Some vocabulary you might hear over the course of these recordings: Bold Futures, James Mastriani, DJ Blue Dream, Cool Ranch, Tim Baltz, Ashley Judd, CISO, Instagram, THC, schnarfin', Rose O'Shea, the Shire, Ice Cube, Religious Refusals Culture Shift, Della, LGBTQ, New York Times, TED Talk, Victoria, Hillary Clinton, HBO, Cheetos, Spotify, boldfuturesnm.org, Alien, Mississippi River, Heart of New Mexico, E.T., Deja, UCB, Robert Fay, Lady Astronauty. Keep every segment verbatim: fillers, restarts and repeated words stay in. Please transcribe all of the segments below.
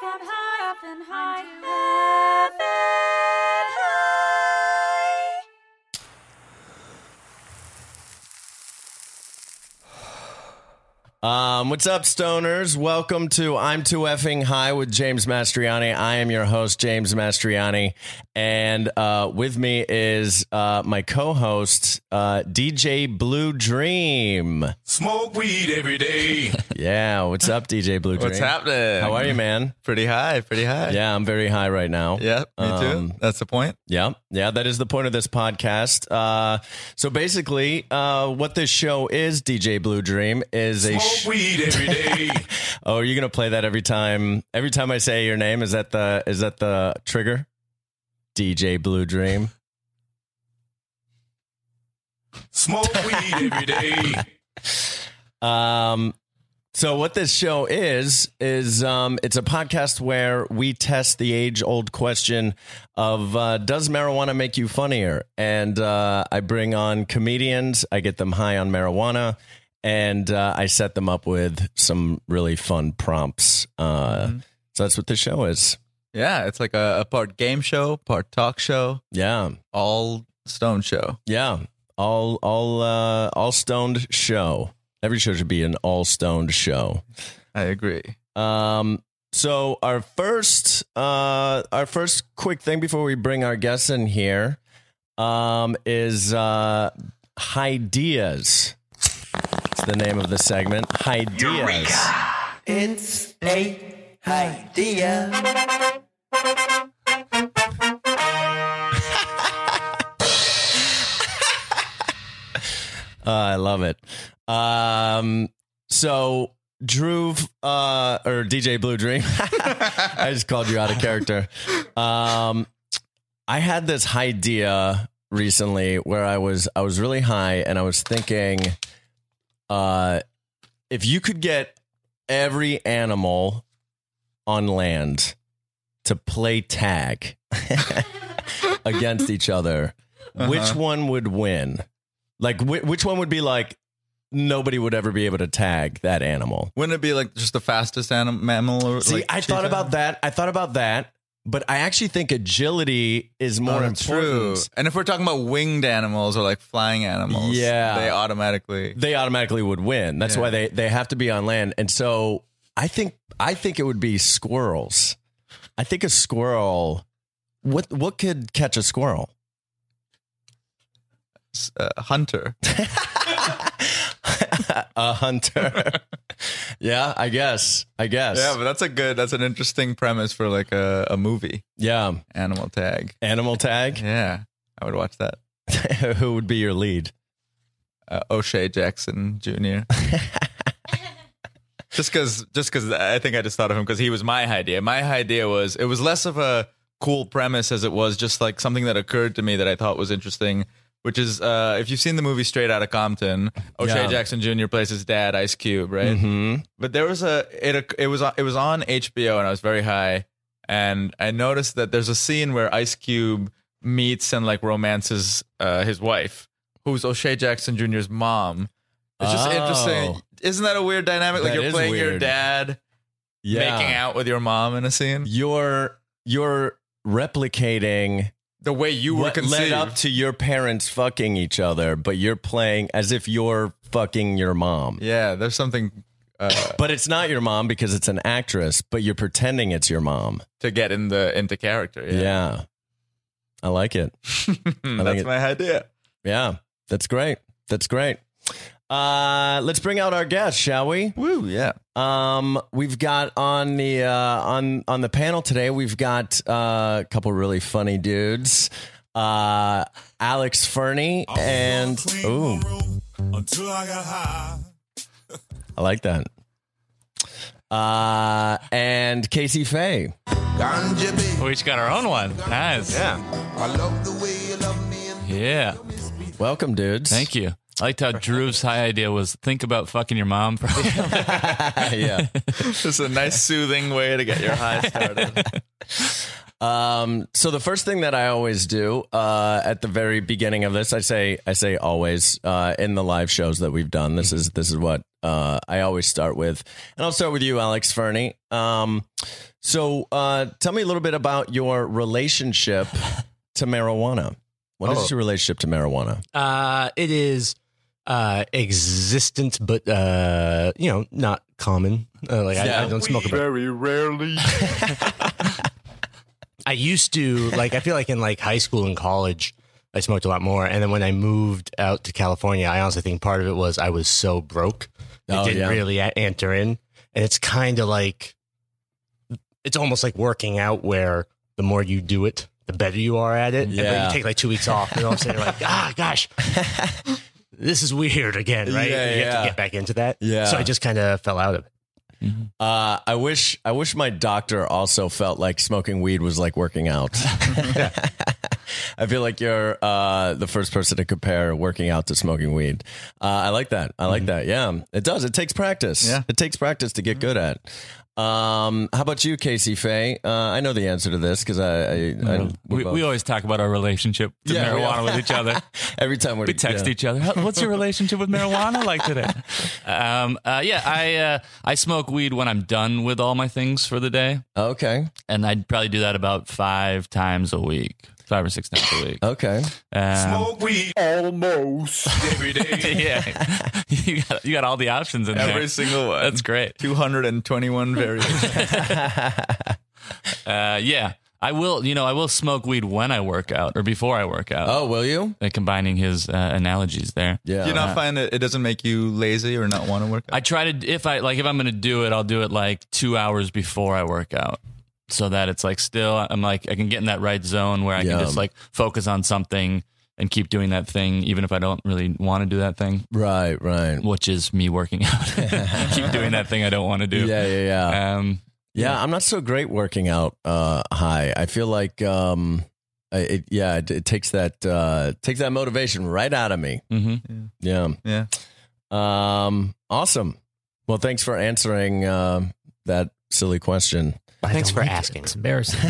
and high, up and high, up and high. Um, what's up, stoners? Welcome to I'm Too Effing High with James Mastriani. I am your host, James Mastriani. And uh, with me is uh, my co-host, uh, D J Blue Dream. Smoke weed every day. Yeah, what's up, D J Blue Dream? What's happening? How are you, man? Pretty high, pretty high. Yeah, I'm very high right now. Yeah, me um, too. That's the point. Yeah, yeah, that is the point of this podcast. Uh, so basically, uh, what this show is, D J Blue Dream, is a... Smoke sh- weed every day. Oh, are you going to play that every time? Every time I say your name, is that the is that the trigger? D J Blue Dream. Smoke weed every day. Um, so what this show is, is um, it's a podcast where we test the age old question of, uh, does marijuana make you funnier? And uh, I bring on comedians, I get them high on marijuana, and uh, I set them up with some really fun prompts. Uh, mm-hmm. So that's what the show is. Yeah, it's like a, a part game show, part talk show. Yeah. All stoned show. Yeah. All all uh, all stoned show. Every show should be an all stoned show. I agree. Um so our first uh our first quick thing before we bring our guests in here um is uh Hideas. It's the name of the segment. Hideas. It's a idea. uh, I love it. Um, so Drew uh, or D J Blue Dream. I just called you out of character. Um, I had this idea recently where I was I was really high and I was thinking, uh, if you could get every animal on land to play tag against each other, uh-huh. which one would win? Like wh- which one would be like, nobody would ever be able to tag that animal. Wouldn't it be like just the fastest anim- mammal? Or, See, like, I thought about out? that. I thought about that, but I actually think agility is more oh, important. True. And if we're talking about winged animals or like flying animals, yeah, they automatically, they automatically would win. That's yeah. why they, they have to be on land. And so I think I think it would be squirrels. I think a squirrel. What what could catch a squirrel? A hunter. a hunter. Yeah, I guess. I guess. Yeah, but that's a good. That's an interesting premise for like a, a movie. Yeah. Animal tag. Animal tag. Yeah, I would watch that. Who would be your lead? Uh, O'Shea Jackson Junior Just because just because I think I just thought of him because he was my idea. My idea was it was less of a cool premise as it was just like something that occurred to me that I thought was interesting, which is uh, if you've seen the movie Straight Outta Compton, O'Shea yeah. Jackson Junior plays his dad, Ice Cube. Right. Mm-hmm. But there was a it, it was it was on H B O and I was very high. And I noticed that there's a scene where Ice Cube meets and like romances uh, his wife, who's O'Shea Jackson Junior's mom. It's just oh. interesting. Isn't that a weird dynamic? Like that you're playing weird. your dad yeah. making out with your mom in a scene. You're you're replicating the way you were conceived. Led up to your parents fucking each other, but you're playing as if you're fucking your mom. Yeah, there's something. Uh, but it's not your mom because it's an actress, but you're pretending it's your mom to get in the into character. Yeah, yeah. I like it. I like That's it. my idea. Yeah, that's great. That's great. Uh, let's bring out our guests, shall we? Woo, yeah. Um, we've got on the uh, on on the panel today. We've got uh, a couple really funny dudes, uh, Alex Fernie and ooh, until I got high. I like that. Uh, and Casey Feigh. We each got our own one. Nice. Yeah. I love the way you love me. Yeah. Welcome, dudes. Thank you. I liked how Drew's high idea was think about fucking your mom. Probably. Yeah. It's a nice soothing way to get your high started. Um, so the first thing that I always do uh, at the very beginning of this, I say, I say always uh, in the live shows that we've done. This is this is what uh, I always start with. And I'll start with you, Alex Fernie. Um, So uh, tell me a little bit about your relationship to marijuana. What oh. is your relationship to marijuana? Uh, it is uh, existent, but, uh, you know, not common. Uh, like yeah, I, I don't smoke a very rarely. I used to, like, I feel like in like high school and college, I smoked a lot more. And then when I moved out to California, I honestly think part of it was I was so broke. It oh, didn't yeah. really enter in. And it's kind of like, it's almost like working out where the more you do it, the better you are at it. Yeah. And then you take like two weeks off. You know what I'm saying? Like, ah, gosh, this is weird again, right? Yeah, you yeah. have to get back into that. Yeah. So I just kind of fell out of it. Mm-hmm. Uh, I wish, I wish my doctor also felt like smoking weed was like working out. yeah. I feel like you're uh, the first person to compare working out to smoking weed. Uh, I like that. I like mm-hmm. that. Yeah, it does. It takes practice. Yeah. It takes practice to get good at. Um, how about you, Casey Feigh? Uh, I know the answer to this because I, I, I we, we always talk about our relationship to yeah, marijuana with each other. Every time we're, we text yeah. each other, what's your relationship with marijuana like today? um, uh, yeah, I uh, I smoke weed when I'm done with all my things for the day. Okay, and I'd probably do that about five times a week. Five or six times a week. Okay. Um, Smoke weed almost every day. yeah. You got, you got all the options in every there. Every single one. That's great. two hundred twenty-one variations. uh, yeah. I will, you know, I will smoke weed when I work out or before I work out. Oh, will you? Uh, combining his uh, analogies there. Yeah. Do you not uh, find that it doesn't make you lazy or not want to work out? I try to, if I, like, if I'm going to do it, I'll do it like two hours before I work out. So that it's like still, I'm like, I can get in that right zone where I yeah. can just like focus on something and keep doing that thing, even if I don't really want to do that thing. Right, right. Which is me working out. Keep doing that thing I don't want to do. Yeah, yeah, yeah. Um, yeah, yeah, I'm not so great working out uh, high. I feel like, um, it, yeah, it, it takes that uh, takes that motivation right out of me. Mm-hmm. Yeah. Yeah. yeah. Um, awesome. Well, thanks for answering uh, that silly question. I Thanks for like asking. It. It's embarrassing.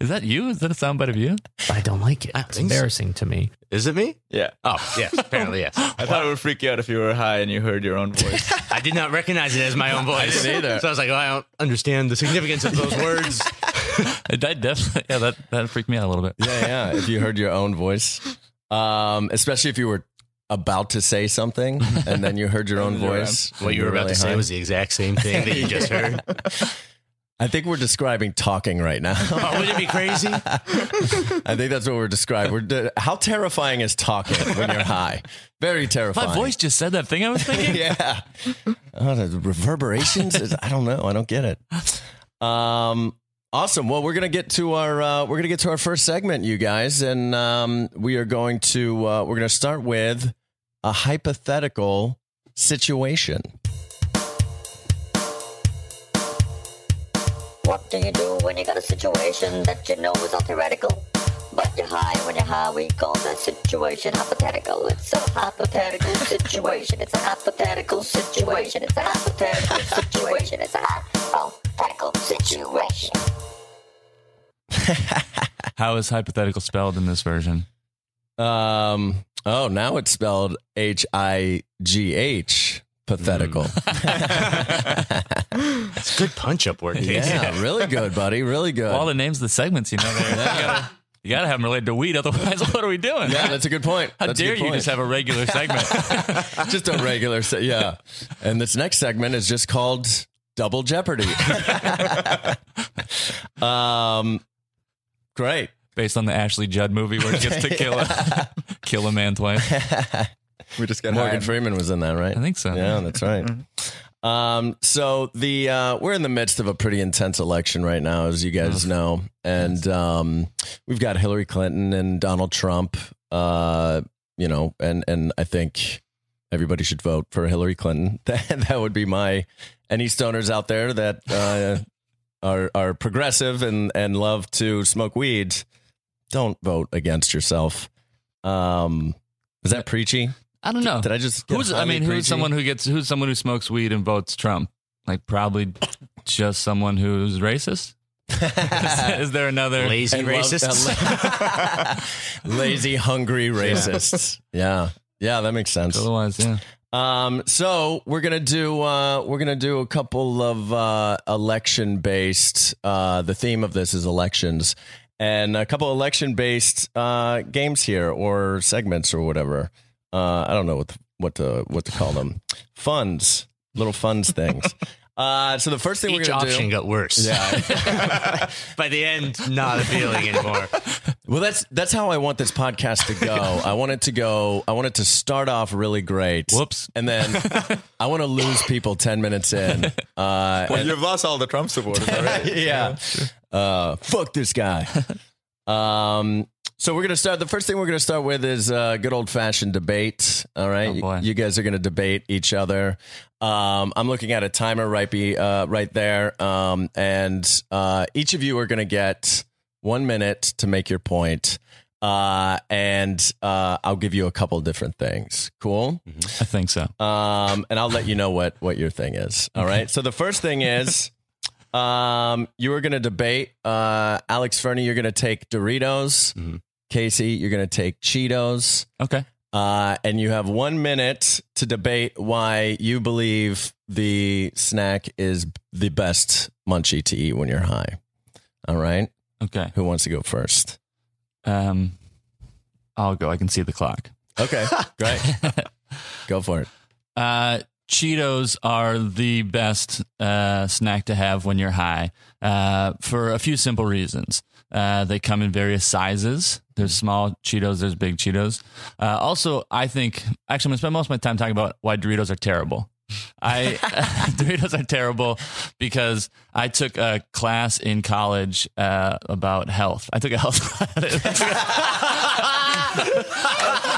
Is that you? Is that a soundbite of you? I don't like it. It's embarrassing so. to me. Is it me? Yeah. Oh, yes. Apparently, yes. I wow. thought it would freak you out if you were high and you heard your own voice. I did not recognize it as my own voice. I didn't either. So I was like, oh, I don't understand the significance of those words. That definitely, yeah, that, that freaked me out a little bit. Yeah, yeah. If you heard your own voice, um, especially if you were about to say something and then you heard your own voice. What you were about really to say high. was the exact same thing that you just heard. I think we're describing talking right now. Oh, wouldn't it be crazy? I think that's what we're describing. We're de- how terrifying is talking when you're high? Very terrifying. My voice just said that thing I was thinking. yeah. Oh, the reverberations. Is, I don't know. I don't get it. Um, awesome. Well, we're gonna get to our uh, we're gonna get to our first segment, you guys, and um, we are going to uh, we're gonna start with a hypothetical situation. What do you do when you got a situation that you know is all theoretical? But you're high, when you're high, we call that situation hypothetical. It's a hypothetical situation. It's a hypothetical situation. It's a hypothetical situation. It's a hypothetical situation. How is hypothetical spelled in this version? Um. Oh, now it's spelled H I G H. Pathetical. Mm. It's good punch up work, Casey. Yeah, really good, buddy. Really good. Well, all the names of the segments, you know. Yeah. You, gotta, you gotta have them related to weed, otherwise, what are we doing? Yeah, that's a good point. How that's dare point. you just have a regular segment? Just a regular, se- yeah. And this next segment is just called Double Jeopardy. um, great. Based on the Ashley Judd movie where he gets to kill a, kill a man twice. We just got Morgan Freeman was in that, right? I think so. Yeah, that's right. um, so the uh, we're in the midst of a pretty intense election right now, as you guys know, and um, we've got Hillary Clinton and Donald Trump. Uh, you know, and and I think everybody should vote for Hillary Clinton. That that would be my any stoners out there that uh, are are progressive and and love to smoke weed. Don't vote against yourself. Um, is that preachy? I don't know. Did I just? Who's, I mean, preachy? who's someone who gets? Who's someone who smokes weed and votes Trump? Like probably just someone who's racist. is, is there another lazy racist? Lazy, hungry racists. Yeah. yeah, yeah, that makes sense. Otherwise, yeah. Um, so we're gonna do uh, we're gonna do a couple of uh, election based. Uh, the theme of this is elections, and a couple election based uh, games here or segments or whatever. Uh, I don't know what to, what to what to call them. Funds, little funds things. Uh, so the first thing Each we're gonna do. Each option got worse. Yeah. By the end, not appealing anymore. Well, that's that's how I want this podcast to go. I want it to go. I want it to start off really great. Whoops. And then I want to lose people ten minutes in. Uh, well, and, you've lost all the Trump supporters already. Yeah. yeah. Uh, fuck this guy. Um. So we're gonna start. The first thing we're gonna start with is a uh, good old fashioned debate. All right, oh boy. You, you guys are gonna debate each other. Um, I'm looking at a timer right be uh, right there, um, and uh, each of you are gonna get one minute to make your point, uh, and uh, I'll give you a couple different things. Cool. Mm-hmm. I think so. Um, and I'll let you know what what your thing is. All right. So the first thing is. Um, you were going to debate, uh, Alex Fernie, you're going to take Doritos, mm-hmm. Casey, you're going to take Cheetos. Okay. Uh, and you have one minute to debate why you believe the snack is the best munchie to eat when you're high. All right. Okay. Who wants to go first? Um, I'll go. I can see the clock. Okay. Great. Go for it. Uh, Cheetos are the best uh, snack to have when you're high uh, for a few simple reasons. Uh, they come in various sizes. There's small Cheetos. There's big Cheetos. Uh, also, I think actually I'm going to spend most of my time talking about why Doritos are terrible. I Doritos are terrible because I took a class in college uh, about health. I took a health class.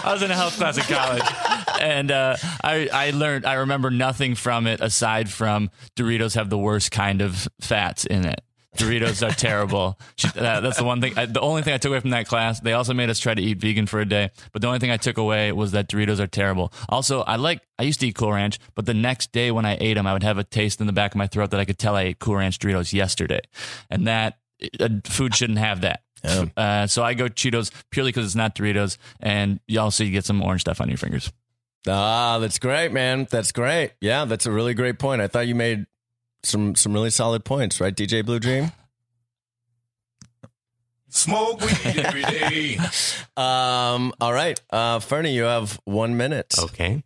I was in a health class in college, and uh, I, I learned, I remember nothing from it aside from Doritos have the worst kind of fats in it. Doritos are terrible. She, that, that's the one thing. I, the only thing I took away from that class, they also made us try to eat vegan for a day. But the only thing I took away was that Doritos are terrible. Also, I like, I used to eat Cool Ranch, but the next day when I ate them, I would have a taste in the back of my throat that I could tell I ate Cool Ranch Doritos yesterday. And that uh, food shouldn't have that. Yeah. Uh, so I go Cheetos purely because it's not Doritos, and you also you get some orange stuff on your fingers. Ah, that's great, man. That's great. Yeah, that's a really great point. I thought you made some some really solid points, right, D J Blue Dream? Smoke weed every day. um. All right, uh, Fernie, you have one minute. Okay.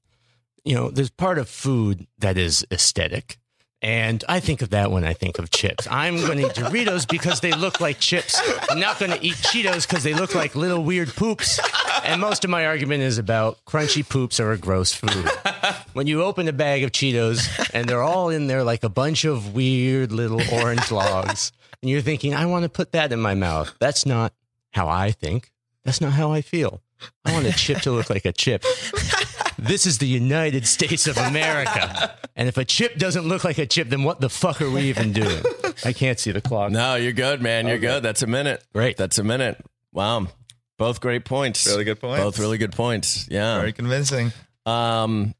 You know, there's part of food that is aesthetic. And I think of that when I think of chips. I'm going to eat Doritos because they look like chips. I'm not going to eat Cheetos because they look like little weird poops. And most of my argument is about crunchy poops are a gross food. When you open a bag of Cheetos and they're all in there like a bunch of weird little orange logs, and you're thinking, I want to put that in my mouth. That's not how I think. That's not how I feel. I want a chip to look like a chip. This is the United States of America. And if a chip doesn't look like a chip, then what the fuck are we even doing? I can't see the clock. No, you're good, man. You're okay. Good. That's a minute. Great. That's a minute. Wow. Both great points. Really good points. Both really good points. Yeah. Very convincing. Um,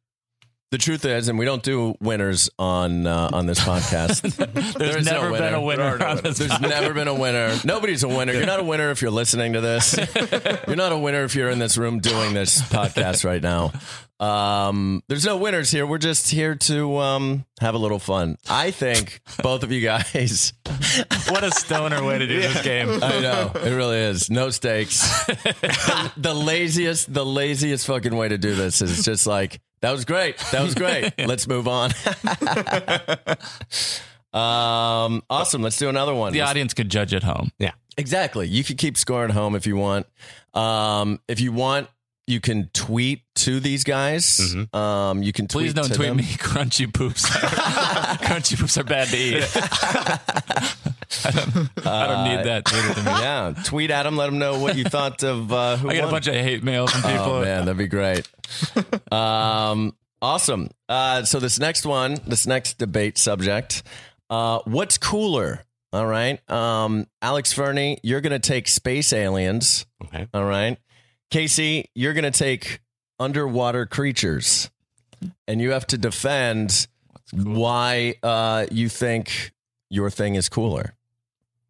the truth is, and we don't do winners on uh, on this podcast. There's, There's never no winner. been a winner. There on no this There's podcast. never been a winner. Nobody's a winner. You're not a winner if you're listening to this. You're not a winner if you're in this room doing this podcast right now. Um, there's no winners here. We're just here to, um, have a little fun. I think both of you guys, what a stoner way to do yeah. this game. I know it really is. No stakes. the, the laziest, the laziest fucking way to do this is just like, that was great. That was great. Let's move on. um, awesome. Let's do another one. The Let's- audience could judge at home. Yeah, exactly. You could keep score at home if you want. Um, if you want, you can tweet to these guys. Mm-hmm. Um, you can tweet Please don't to tweet them. me. Crunchy poops. Are, crunchy poops are bad to eat. I, don't, uh, I don't need that tweeted to me. Yeah, tweet at them. Let them know what you thought of. Uh, who I got won. a bunch of hate mail from people. Oh man, that'd be great. Um, awesome. Uh, so this next one, this next debate subject, uh, what's cooler? All right, um, Alex Fernie, you're gonna take space aliens. Okay. All right. Casey, you're going to take underwater creatures, and you have to defend why uh, you think your thing is cooler.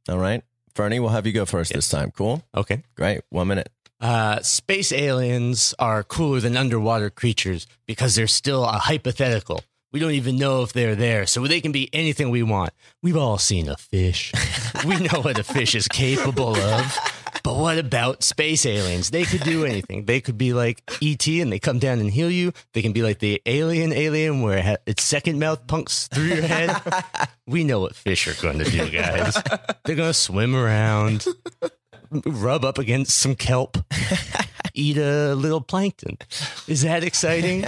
All right. Fernie, we'll have you go first yes. this time. Cool? Okay. Great. One minute. Uh, space aliens are cooler than underwater creatures because they're still a hypothetical. We don't even know if they're there, so they can be anything we want. We've all seen a fish. We know what a fish is capable of. But what about space aliens? They could do anything. They could be like E T and they come down and heal you. They can be like the alien alien where its second mouth punks through your head. We know what fish are going to do, guys. They're going to swim around, rub up against some kelp, eat a little plankton. Is that exciting?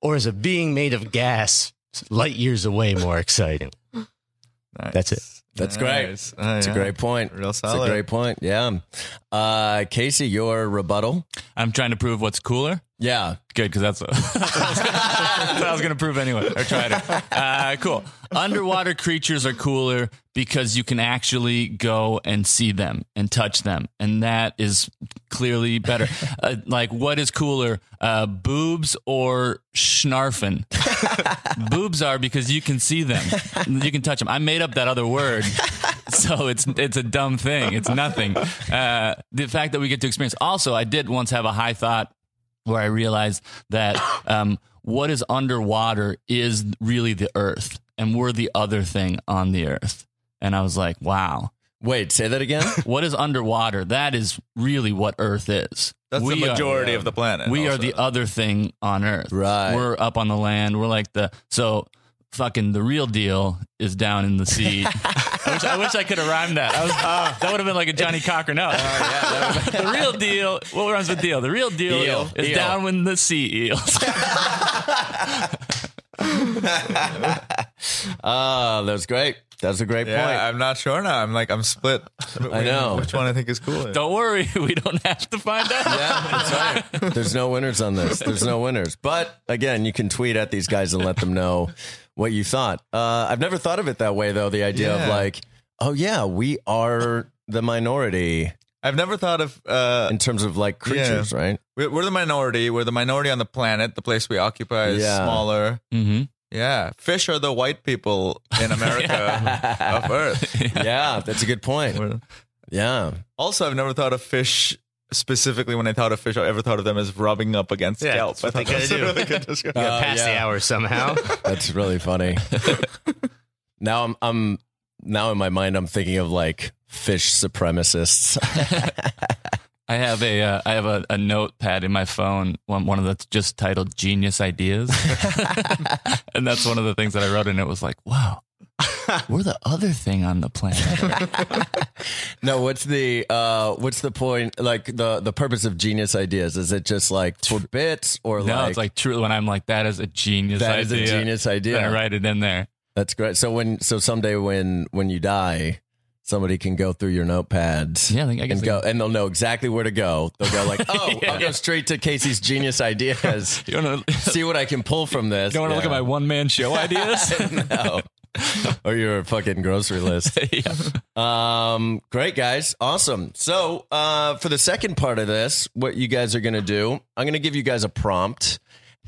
Or is a being made of gas light years away more exciting? Nice. That's it. That's nice. Great. Oh, That's yeah. a great point. Real solid. That's a great point. Yeah. Uh, Casey, your rebuttal? I'm trying to prove what's cooler. Yeah. Good, because that's, that's what I was going to prove anyway. Or try to. Uh, cool. Underwater creatures are cooler because you can actually go and see them and touch them. And that is clearly better. Uh, like, what is cooler, uh, boobs or schnarfin'? Boobs are because you can see them. You can touch them. I made up that other word. So it's it's a dumb thing. It's nothing. Uh, the fact that we get to experience. Also, I did once have a high thought where I realized that um, what is underwater is really the earth. And we're the other thing on the earth. And I was like, wow. Wait, say that again? What is underwater? That is really what Earth is. That's we the majority are, of the planet. We also. are the other thing on Earth. Right. We're up on the land. We're like the... So... Fucking the real deal is down in the sea. I, wish, I wish I could have rhymed that. I was, uh, that would have been like a Johnny Cochran. Uh, yeah, the real deal. What rhymes with deal? The real deal eel, is eel. down in the sea eels. uh, that was great. That's a great yeah, point. I'm not sure now. I'm like, I'm split. I know. Which one I think is cooler. Don't worry. We don't have to find out. Yeah, that's right. There's no winners on this. There's no winners. But again, you can tweet at these guys and let them know what you thought. Uh, I've never thought of it that way, though. The idea yeah. of like, oh, yeah, we are the minority. I've never thought of... Uh, in terms of like creatures, yeah. right? We're the minority. We're the minority on the planet. The place we occupy is yeah. smaller. Mm-hmm. Yeah, fish are the white people in America yeah. of Earth. Yeah. yeah, that's a good point. Yeah. Also, I've never thought of fish specifically. When I thought of fish, I ever thought of them as rubbing up against yeah, kelp. I think that's do. really good description. Uh, yeah, past yeah. the hour somehow. That's really funny. Now I'm, I'm now in my mind, I'm thinking of like fish supremacists. I have a uh, I have a, a notepad in my phone, one, one of that's just titled Genius Ideas. And that's one of the things that I wrote, and it was like, wow, we're the other thing on the planet. No, what's the uh, what's the point, like the, the purpose of Genius Ideas? Is it just like for bits or no, like? No, it's like truly when I'm like, that is a genius that idea. That is a genius idea. And I write it in there. That's great. So when so someday when when you die... Somebody can go through your notepads yeah, I guess and go, and they'll know exactly where to go. They'll go like, oh, yeah, I'll yeah. go straight to Casey's Genius Ideas. You wanna, see what I can pull from this. You want to yeah. look at my one-man show ideas? No. Or your fucking grocery list. yeah. Um, great, guys. Awesome. So uh, for the second part of this, what you guys are going to do, I'm going to give you guys a prompt.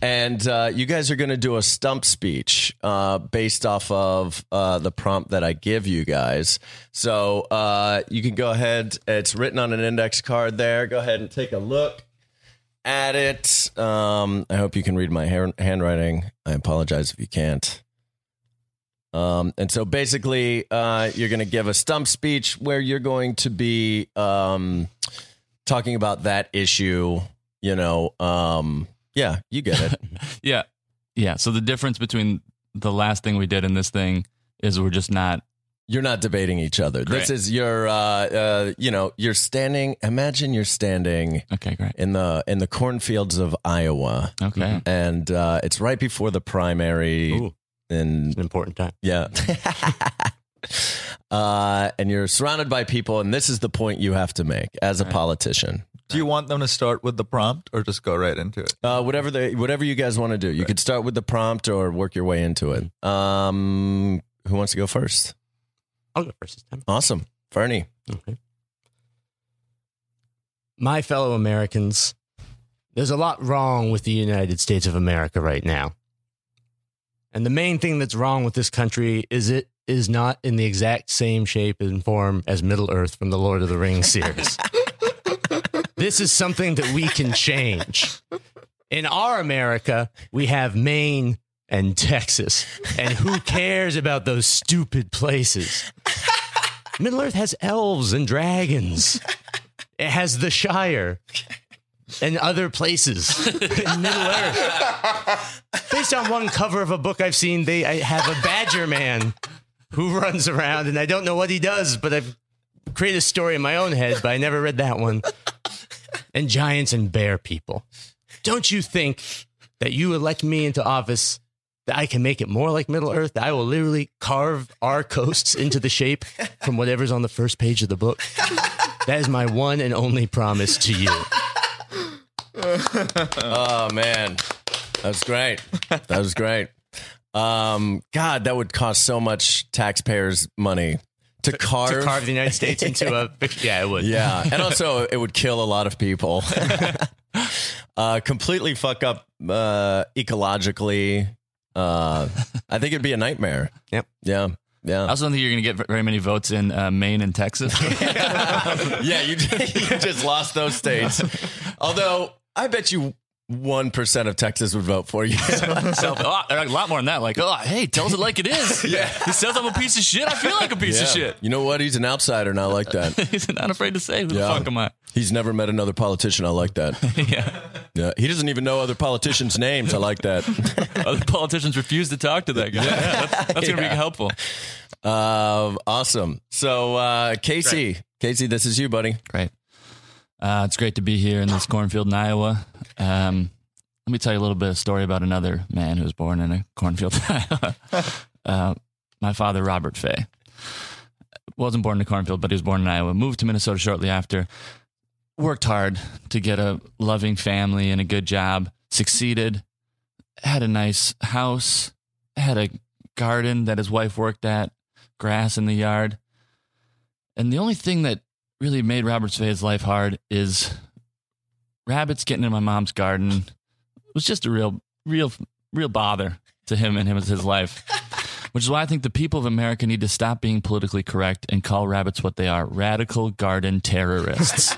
And uh, you guys are going to do a stump speech uh, based off of uh, the prompt that I give you guys. So uh, you can go ahead. It's written on an index card there. Go ahead and take a look at it. Um, I hope you can read my hand- handwriting. I apologize if you can't. Um, and so basically, uh, you're going to give a stump speech where you're going to be um, talking about that issue, you know, um yeah, you get it. yeah. Yeah. So the difference between the last thing we did and this thing is we're just not. You're not debating each other. Great. This is your, uh, uh, you know, you're standing. Imagine you're standing. Okay, great. In the in the cornfields of Iowa. Okay. And uh, it's right before the primary. Ooh, and it's an important time. Yeah. uh, and you're surrounded by people. And this is the point you have to make as All a right. politician. Do you want them to start with the prompt or just go right into it? Uh, whatever they, whatever you guys want to do. You right. could start with the prompt or work your way into it. Um, who wants to go first? I'll go first this time. Awesome. Fernie. Okay. My fellow Americans, there's a lot wrong with the United States of America right now. And the main thing that's wrong with this country is it is not in the exact same shape and form as Middle Earth from the Lord of the Rings series. This is something that we can change. In our America, we have Maine and Texas. And who cares about those stupid places? Middle Earth has elves and dragons. It has the Shire and other places in Middle Earth. Based on one cover of a book I've seen, they I have a badger man who runs around, and I don't know what he does, but I've created a story in my own head, but I never read that one. And giants and bear people. Don't you think that you elect me into office, that I can make it more like Middle Earth? That I will literally carve our coasts into the shape from whatever's on the first page of the book. That is my one and only promise to you. Oh, man. That's great. That was great. Um, God, that would cost so much taxpayers' money to, to carve to carve the United States into a. Yeah, it would. Yeah, and also it would kill a lot of people. uh, completely fuck up uh, ecologically. Uh, I think it'd be a nightmare. Yep. Yeah. Yeah. I also don't think you're going to get very many votes in uh, Maine and Texas. yeah, yeah you, just, you just lost those states. Although I bet you one percent of Texas would vote for you. so, oh, a lot more than that. Like, oh, hey, tell us it like it is. yeah. He says I'm a piece of shit. I feel like a piece yeah. of shit. You know what? He's an outsider and I like that. He's not afraid to say, who yeah. the fuck am I? He's never met another politician. I like that. yeah. yeah. He doesn't even know other politicians' names. I like that. Other politicians refuse to talk to that guy. Yeah. Yeah, that's that's yeah. going to be helpful. Uh, awesome. So, uh, Casey, Great. Casey, this is you, buddy. Great. Uh, it's great to be here in this cornfield in Iowa. Um, let me tell you a little bit of a story about another man who was born in a cornfield in Iowa. Uh, my father, Robert Fay, wasn't born in a cornfield, but he was born in Iowa, moved to Minnesota shortly after, worked hard to get a loving family and a good job, succeeded, had a nice house, had a garden that his wife worked at, grass in the yard. And the only thing that really made Robert Fay's life hard is rabbits getting in my mom's garden. It was just a real, real, real bother to him and him as his life, which is why I think the people of America need to stop being politically correct and call rabbits what they are, radical garden terrorists.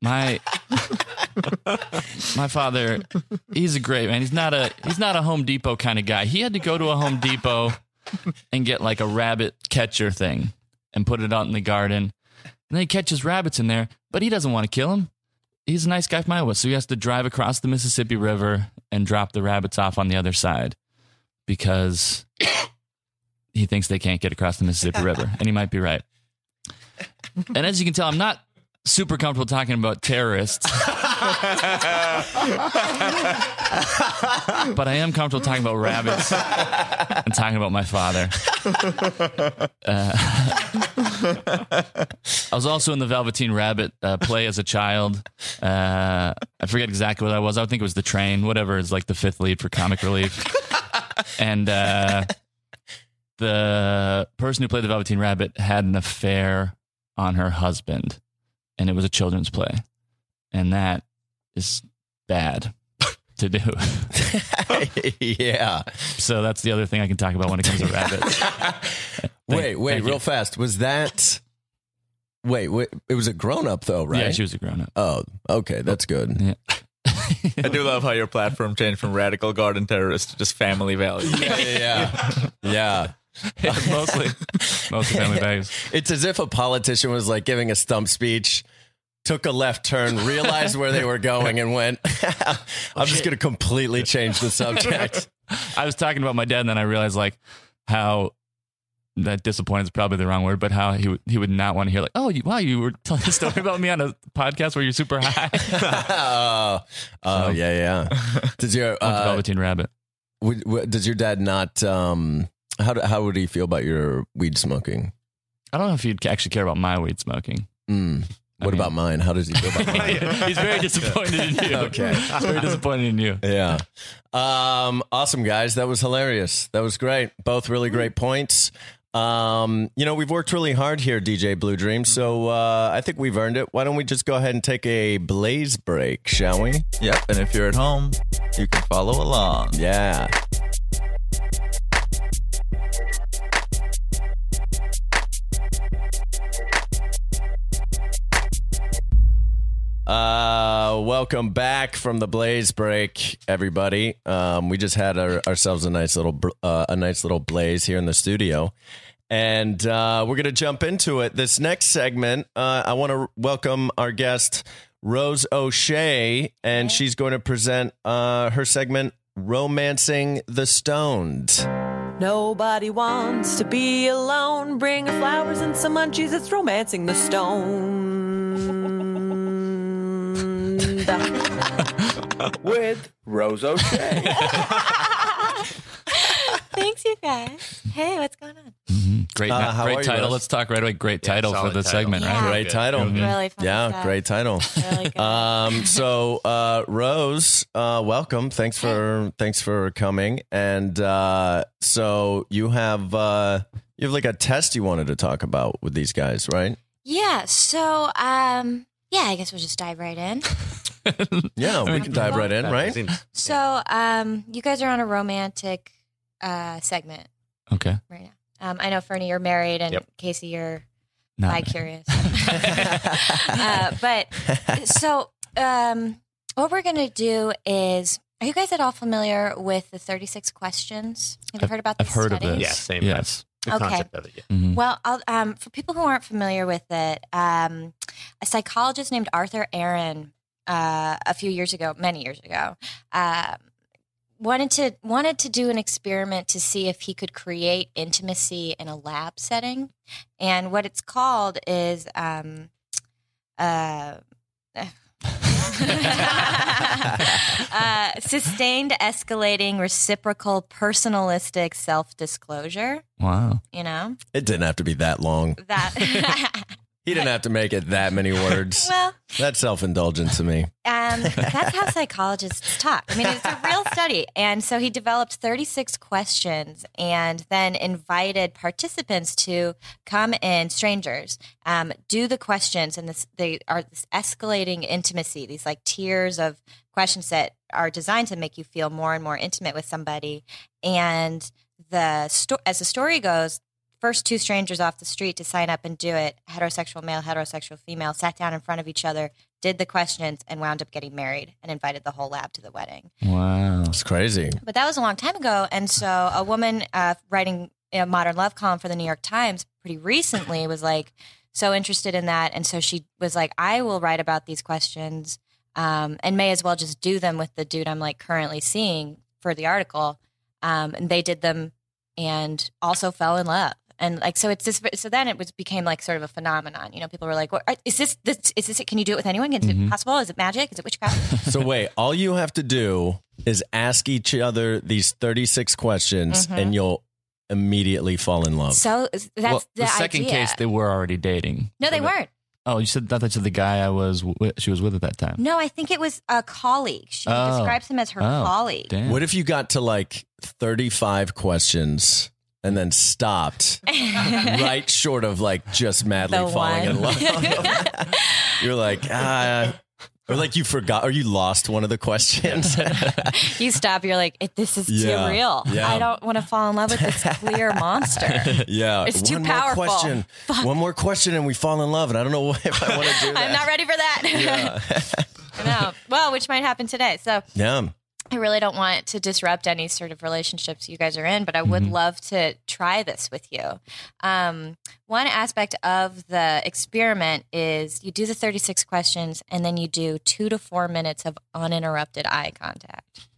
My, my father, he's a great man. He's not a, he's not a Home Depot kind of guy. He had to go to a Home Depot and get like a rabbit catcher thing and put it out in the garden. And then he catches rabbits in there, but he doesn't want to kill them. He's a nice guy from Iowa, so he has to drive across the Mississippi River and drop the rabbits off on the other side because he thinks they can't get across the Mississippi River, and he might be right. And as you can tell, I'm not super comfortable talking about terrorists. But I am comfortable talking about rabbits and talking about my father. Uh, I was also in the Velveteen Rabbit uh, play as a child. Uh, I forget exactly what I was. I would think it was the train, whatever is like the fifth lead for comic relief. And uh, the person who played the Velveteen Rabbit had an affair on her husband, and it was a children's play. And that is bad to do. yeah. So that's the other thing I can talk about when it comes to rabbits. Thank, wait, wait, real you. fast. Was that... Wait, wait, it was a grown-up, though, right? Yeah, she was a grown-up. Oh, okay. That's good. Yeah. I do love how your platform changed from radical garden terrorist to just family values. yeah. Yeah. yeah. Uh, mostly. Mostly family values. It's as if a politician was, like, giving a stump speech, took a left turn, realized where they were going, and went, I'm just going to completely change the subject. I was talking about my dad, and then I realized, like, how that disappointed is probably the wrong word, but how he, w- he would not want to hear, like, oh, you, wow, you were telling a story about me on a podcast where you're super high. oh, uh, so, yeah, yeah. Does your uh, Velveteen Rabbit? W- w- does your dad not, um, how, do, how would he feel about your weed smoking? I don't know if he'd actually care about my weed smoking. Mm. What I mean, about mine? How does he feel about mine? He's very disappointed in you. Okay. He's very disappointed in you. Yeah. Um, awesome, guys. That was hilarious. That was great. Both really great points. Um, you know, we've worked really hard here, D J Blue Dream, so uh, I think we've earned it. Why don't we just go ahead and take a Blaze break, shall we? Yep. And if you're at home, you can follow along. Yeah. Uh, welcome back from the Blaze break, everybody. Um, we just had our, ourselves a nice little uh, a nice little blaze here in the studio, and uh, we're gonna jump into it. This next segment, uh, I want to welcome our guest Rose O'Shea, and okay. she's going to present uh, her segment "Romancing the Stoned." Nobody wants to be alone. Bring her flowers and some munchies. It's romancing the stoned. With Rose O'Shea. Thanks, you guys. Hey, what's going on? Mm-hmm. Great, uh, great title. You, Let's talk right away. Great title yeah, for the title. segment, yeah. right? Great title. Mm-hmm. Really fun yeah, stuff. great title. Really good. Um, so, uh, Rose, uh, welcome. Thanks for thanks for coming. And uh, so you have uh, you have like a test you wanted to talk about with these guys, right? Yeah. So, um, yeah, I guess we'll just dive right in. Yeah, we can dive right in, right? So, um, you guys are on a romantic uh, segment, okay? Right now, um, I know Fernie, you're married, and yep. Casey, you're bi-curious. uh, but so, um, what we're gonna do is, are you guys at all familiar with the thirty-six questions? Have you heard about this? I've heard studies? of this. Yeah, same. Yes. The okay. concept of it, yeah. Mm-hmm. Well, I'll, um, for people who aren't familiar with it, um, a psychologist named Arthur Aron, uh, a few years ago, many years ago, uh, wanted to wanted to do an experiment to see if he could create intimacy in a lab setting, and what it's called is. Um, uh, uh, sustained escalating reciprocal personalistic self-disclosure. Wow. You know? It didn't have to be that long. That He didn't have to make it that many words. Well, that's self-indulgent to me. Um, that's how psychologists talk. I mean, it's a real study. And so he developed thirty-six questions and then invited participants to come in, strangers, um, do the questions. And this, they are this escalating intimacy, these like tiers of questions that are designed to make you feel more and more intimate with somebody. And the sto- as the story goes, first two strangers off the street to sign up and do it, heterosexual male, heterosexual female, sat down in front of each other, did the questions, and wound up getting married and invited the whole lab to the wedding. Wow. That's crazy. But that was a long time ago. And so a woman uh, writing a modern love column for the New York Times pretty recently was like so interested in that. And so she was like, I will write about these questions um, and may as well just do them with the dude I'm like currently seeing for the article. Um, and they did them and also fell in love. And like, so it's this, so then it was became like sort of a phenomenon, you know, people were like, well, is this, this, is this, can you do it with anyone? Is mm-hmm. it possible? Is it magic? Is it witchcraft? So wait, all you have to do is ask each other these thirty-six questions mm-hmm. and you'll immediately fall in love. So that's well, the, the second idea. case. They were already dating. No, they weren't. Oh, you said that to the guy I was with, she was with at that time. No, I think it was a colleague. She oh. describes him as her oh, colleague. Damn. What if you got to like thirty-five questions and then stopped right short of like just madly the falling one. in love. You're like, uh, or like you forgot or you lost one of the questions. You stop. You're like, it, this is yeah, too real. Yeah. I don't want to fall in love with this clear monster. Yeah. It's too one powerful. More question, one more question and we fall in love. And I don't know if I want to do that. I'm not ready for that. Yeah. No. Well, which might happen today. So yeah. I really don't want to disrupt any sort of relationships you guys are in, but I would mm-hmm. love to try this with you. Um, one aspect of the experiment is you do the thirty-six questions and then you do two to four minutes of uninterrupted eye contact,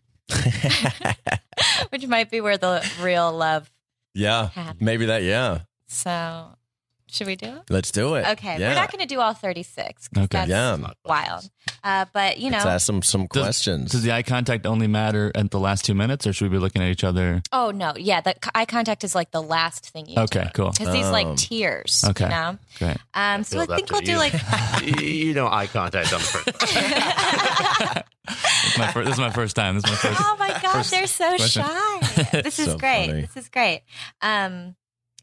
which might be where the real love. Yeah, happens. Maybe that. Yeah. So should we do it? Let's do it. Okay. Yeah. We're not going to do all thirty-six. Okay. That's yeah. wild. Uh, but, you know. Let's ask them some does, questions. Does the eye contact only matter at the last two minutes, or should we be looking at each other? Oh, no. Yeah. The eye contact is like the last thing you okay, do. Okay, cool. Because um, these like tears, okay, you know? Okay. Um, so I think we'll you. do like. You know, eye contact on the first. My first, this is my first time. This is my first Oh, my God. They're so question. shy. This is so great. Funny. This is great. Um,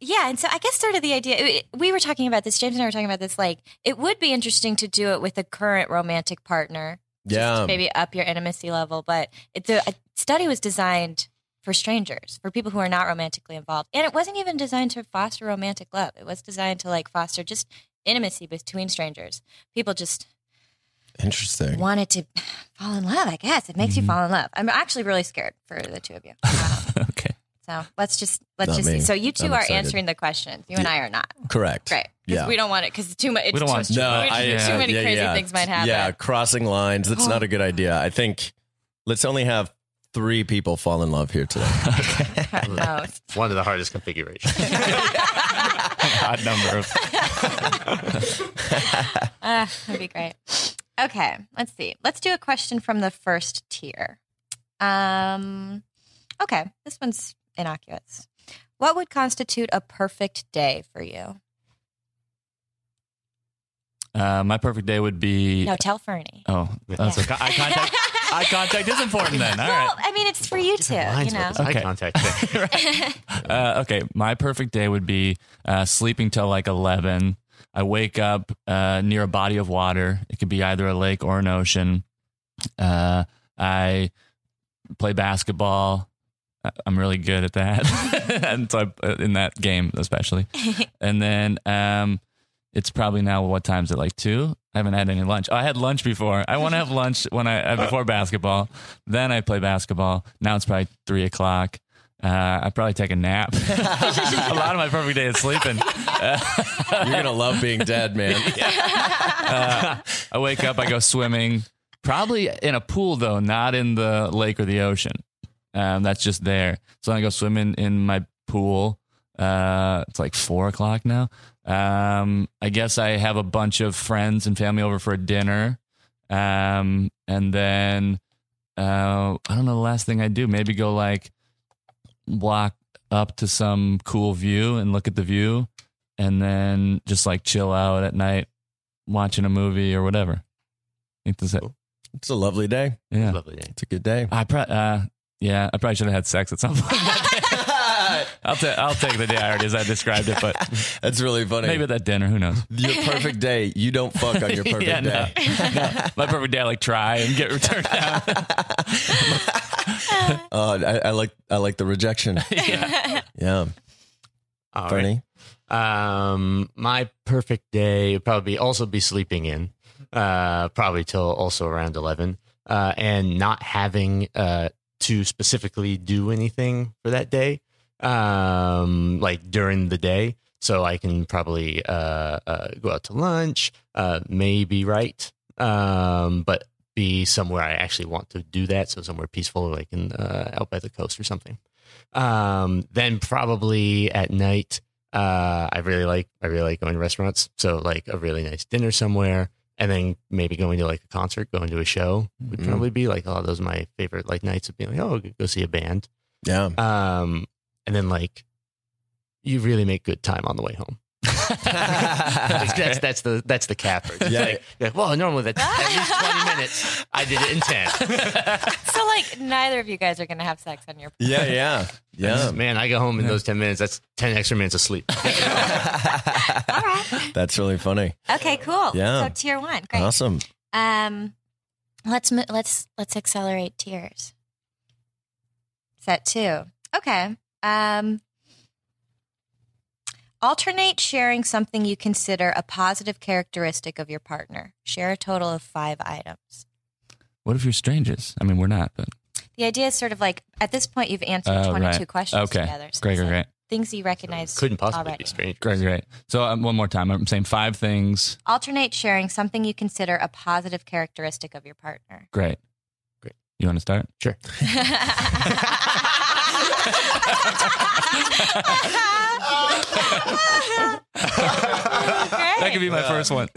Yeah, and so I guess sort of the idea, it, we were talking about this, James and I were talking about this, like, it would be interesting to do it with a current romantic partner. Yeah. To maybe up your intimacy level, but it, the a study was designed for strangers, for people who are not romantically involved. And it wasn't even designed to foster romantic love. It was designed to, like, foster just intimacy between strangers. People just Interesting. Wanted to fall in love, I guess. It makes mm-hmm. you fall in love. I'm actually really scared for the two of you. Okay. So let's just let's not just me. see. So you two I'm are excited. answering the questions. You yeah. and I are not. Correct. Right. Yeah. We don't want it because too much. We don't want too, no, too, I, too yeah, many yeah, crazy yeah. things might happen. Yeah, crossing lines. That's not a good idea. I think let's only have three people fall in love here today. Okay. Oh. One of the hardest configurations. Odd number of. uh, that'd be great. Okay, let's see. Let's do a question from the first tier. Um, okay, this one's innocuous. What would constitute a perfect day for you? Uh, my perfect day would be... No, tell Fernie. Oh, that's yeah. okay. Eye contact, eye contact is important then. All well, right. I mean, it's for you too, you know. Okay. Eye contact thing. Right. uh, okay, my perfect day would be uh, sleeping till like eleven. I wake up uh, near a body of water. It could be either a lake or an ocean. Uh, I play basketball. I'm really good at that. And so I, in that game, especially. And then um, it's probably now, what time is it? Like two? I haven't had any lunch. Oh, I had lunch before. I want to have lunch when I uh, before basketball. Then I play basketball. Now it's probably three o'clock. Uh, I probably take a nap. A lot of my perfect day is sleeping. Uh, You're going to love being dead, man. Yeah. Uh, I wake up, I go swimming, probably in a pool though, not in the lake or the ocean. Um, that's just there. So I go swimming in my pool. Uh, it's like four o'clock now. Um, I guess I have a bunch of friends and family over for a dinner. Um, and then, uh, I don't know the last thing I do, maybe go like, walk up to some cool view and look at the view and then just like chill out at night watching a movie or whatever. I think that's it. It's a lovely day. Yeah. It's a lovely day. It's a good day. I pro- uh, yeah, I probably should have had sex at some point. I'll, t- I'll take the day I already as I described it, but that's really funny. Maybe at that dinner, who knows? Your perfect day, you don't fuck on your perfect yeah, day. No. No. My perfect day, I like try and get returned out. uh, I, I like I like the rejection. Yeah, yeah. All Fernie, right. um, my perfect day would probably also be sleeping in, uh, probably till also around eleven, uh, and not having uh, to specifically do anything for that day. Um, like during the day. So I can probably, uh, uh, go out to lunch, uh, maybe write, um, but be somewhere I actually want to do that. So somewhere peaceful, like in, uh, out by the coast or something. Um, then probably at night, uh, I really like, I really like going to restaurants. So like a really nice dinner somewhere and then maybe going to like a concert, going to a show would mm-hmm. probably be like, oh, those are my favorite like nights of being like, oh, go see a band. Yeah. Um, And then, like, you really make good time on the way home. that's, that's, that's the that's the capper. Yeah. Like, like, well, normally that's at least twenty minutes. I did it in ten. So, like, neither of you guys are going to have sex on your podcast. Yeah, yeah, yeah. Just, man, I go home in yeah. those ten minutes. That's ten extra minutes of sleep. All right. That's really funny. Okay, cool. Yeah. So tier one, great, awesome. Um, let's mo- let's let's accelerate tiers. Set two. Okay. Um, alternate sharing something you consider a positive characteristic of your partner. Share a total of five items. What if you're strangers? I mean, we're not, but. The idea is sort of like, at this point, you've answered uh, twenty-two right. questions okay. together. So great, great, like great. Things you recognize so couldn't possibly already. Be strangers. Great, great. So um, one more time, I'm saying five things. Alternate sharing something you consider a positive characteristic of your partner. Great. Great. You want to start? Sure. That could be my first one.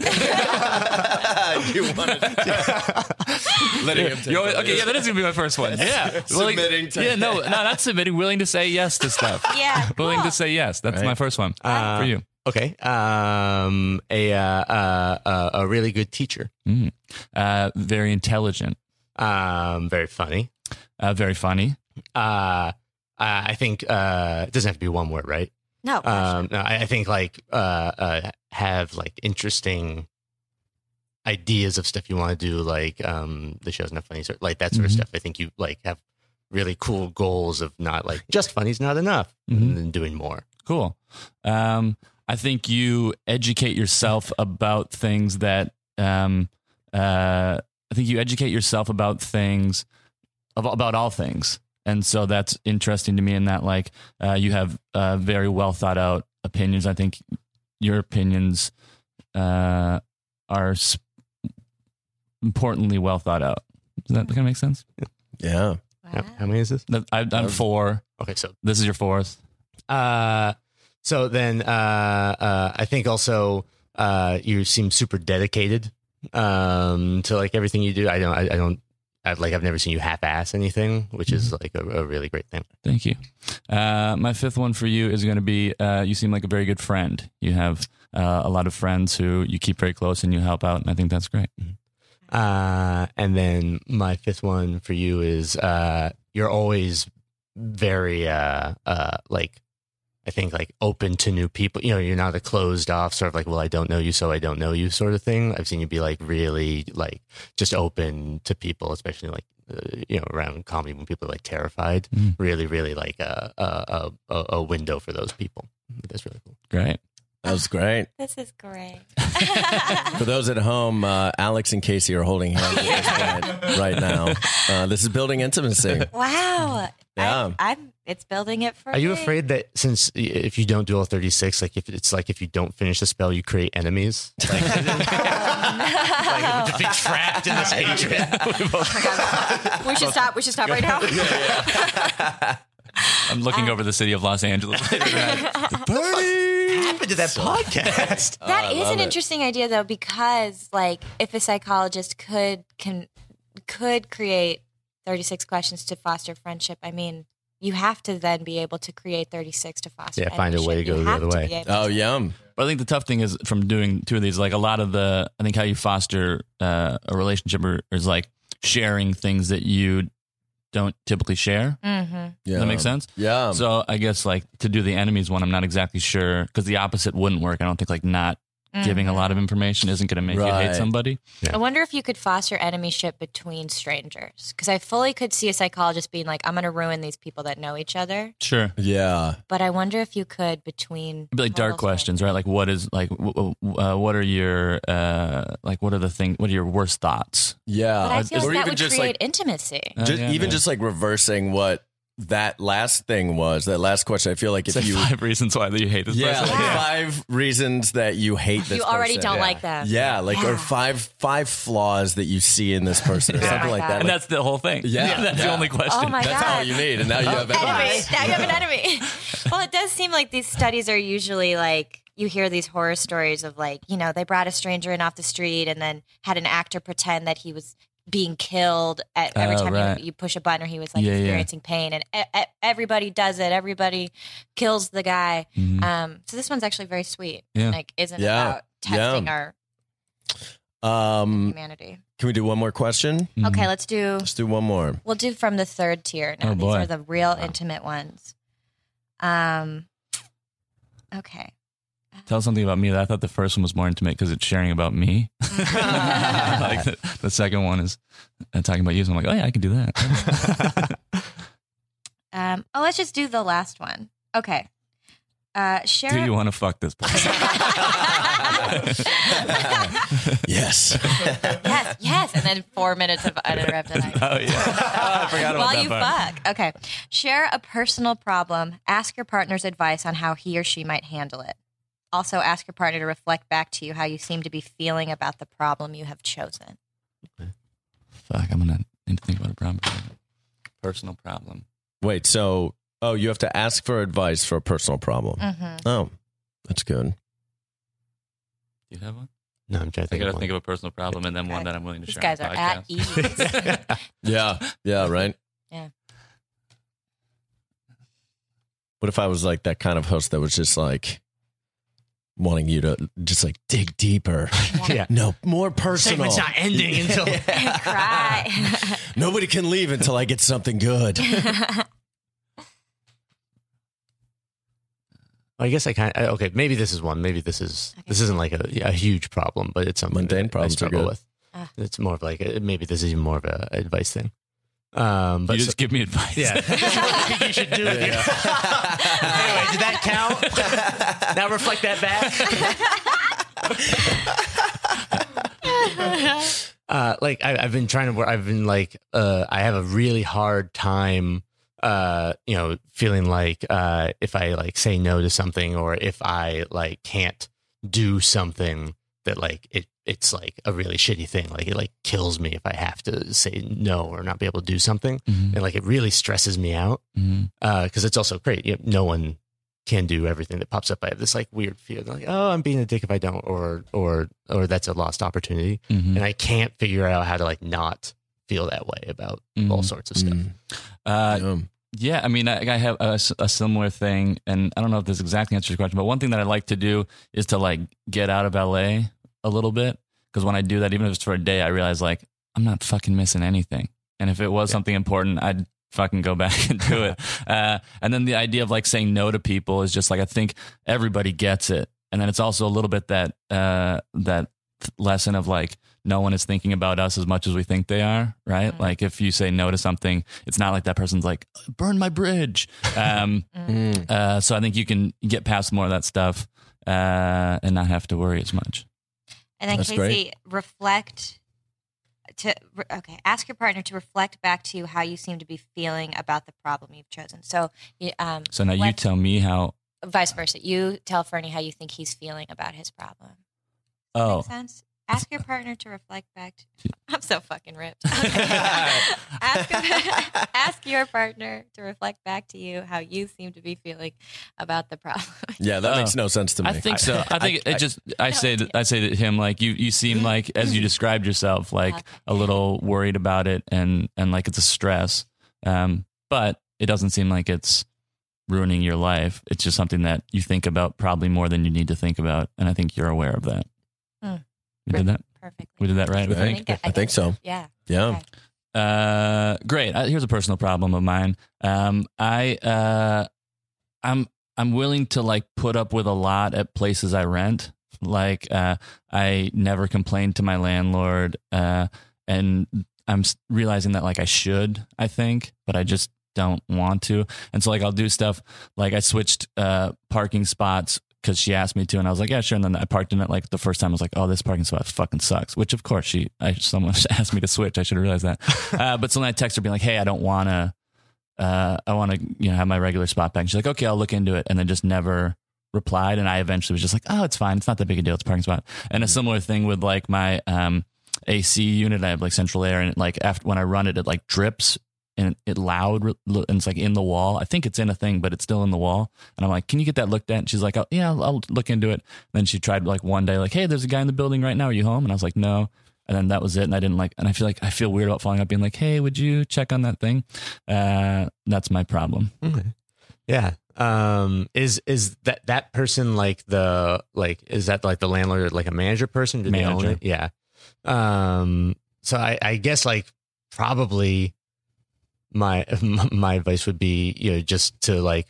You wanted to letting him take always, okay, yeah, that is gonna be my first one. Yeah, submitting. To yeah, no, no, not submitting. Willing to say yes to stuff. Yeah, cool. Willing to say yes. That's right. My first one uh, for you. Okay, um, a uh, uh, a really good teacher. Mm. Uh, very intelligent. Um, very funny. Uh, very funny. Uh, I think, uh, it doesn't have to be one word, right? No. Um, no, I, I think like, uh, uh, have like interesting ideas of stuff you want to do. Like, um, the show's not funny, so, like that sort mm-hmm. of stuff. I think you like have really cool goals of not like just funny's not enough mm-hmm. and then doing more. Cool. Um, I think you educate yourself about things that, um, Uh, I think you educate yourself about things, about all things. And so that's interesting to me in that, like, uh, you have uh, very well thought out opinions. I think your opinions uh, are sp- importantly well thought out. Does that kind of make sense? Yeah. Wow. How, how many is this? I, I'm four. Okay, so this is your fourth. Uh, so then uh, uh, I think also uh, you seem super dedicated um, to like everything you do. I don't. I, I don't. I've, like I've never seen you half-ass anything, which is like a, a really great thing. Thank you. Uh, my fifth one for you is going to be: uh, you seem like a very good friend. You have uh, a lot of friends who you keep very close and you help out, and I think that's great. Uh, and then my fifth one for you is: uh, you're always very uh, uh, like I think like open to new people. You know, you're not a closed off sort of like, well, I don't know you, so I don't know you sort of thing. I've seen you be like really like just open to people, especially like, uh, you know, around comedy when people are like terrified, mm. really, really like a, a, a, a window for those people. That's really cool. Great. That was great. This is great. For those at home, uh, Alex and Casey are holding hands yeah. right now. Uh, this is building intimacy. Wow. Yeah. I, I'm, it's building it for Are me. You afraid that since if you don't do all thirty-six, like if it's like if you don't finish the spell, you create enemies? Like, oh, no. Like to be trapped in this hatred. Oh we should stop. We should stop right now. Yeah, yeah. I'm looking um, over the city of Los Angeles. Party! What happened to that so, podcast? That oh, is an it. interesting idea, though, because like if a psychologist could can could create thirty-six questions to foster friendship, I mean, you have to then be able to create thirty-six to foster. Yeah, find a way to go the other way. Oh, yum. But I think the tough thing is from doing two of these, like a lot of the, I think how you foster uh, a relationship or, is like sharing things that you don't typically share. Mm-hmm. Yeah. Does that make sense? Yeah. So I guess like to do the enemies one, I'm not exactly sure because the opposite wouldn't work. I don't think like not mm-hmm. giving a lot of information isn't going to make right. you hate somebody. Yeah. I wonder if you could foster enemyship between strangers because I fully could see a psychologist being like, I'm going to ruin these people that know each other. Sure. Yeah. But I wonder if you could between. It'd be like dark questions, right? Like what is like, w- w- uh, what are your, uh, like, what are the things, what are your worst thoughts? Yeah. But I feel like or that even would just create like, intimacy. Uh, just, yeah, even yeah. just like reversing what. That last thing was that last question. I feel like if like you five reasons why you hate this yeah, person, like yeah. five reasons that you hate this. You already person. Don't yeah. like them. Yeah, like yeah. or five five flaws that you see in this person or yeah. something oh like God. That. And like, that's the whole thing. Yeah, yeah that's yeah. the only question. Oh my that's God. All you need, and now you have enemies. Now you have an enemy. Well, it does seem like these studies are usually like. You hear these horror stories of like, you know, they brought a stranger in off the street and then had an actor pretend that he was being killed at every time oh, right. you, you push a button or he was like yeah, experiencing yeah. pain and e- everybody does it. Everybody kills the guy. Mm-hmm. Um, so this one's actually very sweet. Yeah. Like isn't yeah. about testing yeah. our um, humanity. Can we do one more question? Mm-hmm. Okay, let's do. Let's do one more. We'll do from the third tier. Now. Oh, these boy. Are the real wow. intimate ones. Um. Okay. Tell something about me. I thought the first one was more intimate because it's sharing about me. Like the, the second one is talking about you. So I'm like, oh yeah, I can do that. um, oh, let's just do the last one. Okay. Uh, share. Do you want to fuck this person? Yes. Yes. Yes. And then four minutes of uninterrupted. Oh yeah. Oh, I forgot about While that you part. Fuck. Okay. Share a personal problem. Ask your partner's advice on how he or she might handle it. Also, ask your partner to reflect back to you how you seem to be feeling about the problem you have chosen. Fuck, I'm going to need to think about a problem. Personal problem. Wait, so, oh, you have to ask for advice for a personal problem. Mm-hmm. Oh, that's good. Do you have one? No, I'm trying to think I got to think of a personal problem and then one that I'm willing to These share. These guys are at ease. Yeah, yeah, right? Yeah. What if I was like that kind of host that was just like, wanting you to just like dig deeper. Yeah. No, more personal. Segment's not ending until I cry. Nobody can leave until I get something good. I guess I kind of, okay, maybe this is one. Maybe this is, okay. This isn't like a, a huge problem, but it's something mundane problems I struggle with. Uh. It's more of like, a, maybe this is even more of a advice thing. Um, but you just so, give me advice. Yeah. You should do it. Yeah. Anyway, did that count? Now reflect that back. uh, like I, I've been trying to work. I've been like, uh, I have a really hard time, uh, you know, feeling like, uh, if I like say no to something, or if I like can't do something that like, it, it's like a really shitty thing. Like it like kills me if I have to say no or not be able to do something. Mm-hmm. And like, it really stresses me out. Mm-hmm. Uh, cause it's also great. You know, no one can do everything that pops up. I have this like weird feeling like, oh, I'm being a dick if I don't, or, or, or that's a lost opportunity. Mm-hmm. And I can't figure out how to like not feel that way about mm-hmm. all sorts of stuff. Mm-hmm. Uh, um, yeah. I mean, I, I have a, a similar thing, and I don't know if this exactly answers your question, but one thing that I like to do is to like get out of L A a little bit. Cause when I do that, even if it's for a day, I realize like, I'm not fucking missing anything. And if it was yeah. something important, I'd fucking go back and do it. Uh, and then the idea of like saying no to people is just like, I think everybody gets it. And then it's also a little bit that, uh, that lesson of like, no one is thinking about us as much as we think they are. Right. Mm. Like if you say no to something, it's not like that person's like, burn my bridge. Um, mm. uh, so I think you can get past more of that stuff, uh, and not have to worry as much. And then That's Casey, great. reflect to, okay, ask your partner to reflect back to you how you seem to be feeling about the problem you've chosen. So, um, so now you tell me how, vice versa. You tell Fernie how you think he's feeling about his problem. Does oh, that make sense? Ask your partner to reflect back. To, I'm so fucking ripped. Okay. ask, ask your partner to reflect back to you how you seem to be feeling about the problem. Yeah, that oh, makes no sense to me. I think so. I think I, it I, just. I, I say. To, I say to him like, you. You seem like, as you described yourself, like okay. a little worried about it, and and like it's a stress. Um, but it doesn't seem like it's ruining your life. It's just something that you think about probably more than you need to think about, and I think you're aware of that. Mm. We did that. Perfect. We did that right, I think. I think, I think so. Yeah. Yeah. Okay. Uh, great. Uh, here's a personal problem of mine. Um, I, uh, I'm, I'm willing to like put up with a lot at places I rent. Like, uh, I never complained to my landlord. Uh, and I'm realizing that like I should, I think, but I just don't want to. And so like, I'll do stuff like I switched, uh, parking spots because she asked me to, and I was like, yeah, sure. And then I parked in it like the first time. I was like, oh, this parking spot fucking sucks, which of course she, I, someone asked me to switch. I should have realized that. Uh, but so then I text her being like, hey, I don't want to, uh, I want to, you know, have my regular spot back. And she's like, okay, I'll look into it. And then just never replied. And I eventually was just like, oh, it's fine. It's not that big a deal. It's a parking spot. And a similar thing with like my, um, A C unit. I have like central air, and it, like after, when I run it, it like drips and it loud, and it's like in the wall. I think it's in a thing, but it's still in the wall. And I'm like, can you get that looked at? And she's like, oh, yeah, I'll, I'll look into it. And then she tried like one day, like, hey, there's a guy in the building right now. Are you home? And I was like, no. And then that was it. And I didn't like, and I feel like I feel weird about following up being like, hey, would you check on that thing? Uh, that's my problem. Okay. Yeah. Um, is, is that, that person like the, like, is that like the landlord or like a manager person? Did manager. They own it? Yeah. Um, so I, I guess like probably, My my advice would be, you know, just to like,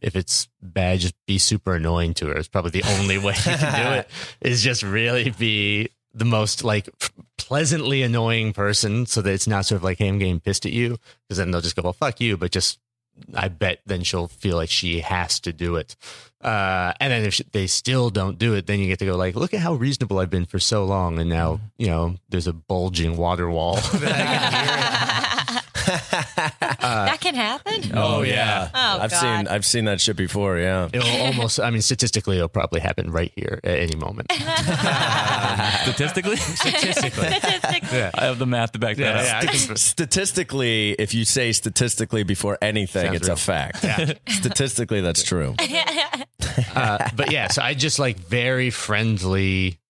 if it's bad, just be super annoying to her. It's probably the only way you can do it, is just really be the most like pleasantly annoying person, so that it's not sort of like, hey, I'm getting pissed at you, because then they'll just go, well, fuck you. But just, I bet then she'll feel like she has to do it. Uh, and then if she, they still don't do it, then you get to go like, look at how reasonable I've been for so long. And now, you know, there's a bulging water wall that I can hear. Uh, that can happen. Oh yeah. Oh, I've God. seen, I've seen that shit before. Yeah. It'll almost, I mean, statistically, it'll probably happen right here at any moment. statistically? Statistically. Statistically. Yeah. I have the math to back that yeah, up. Yeah, St- statistically, if you say statistically before anything, Sounds it's real. a fact. Yeah. Statistically, that's true. uh, but yeah, so I just like very friendly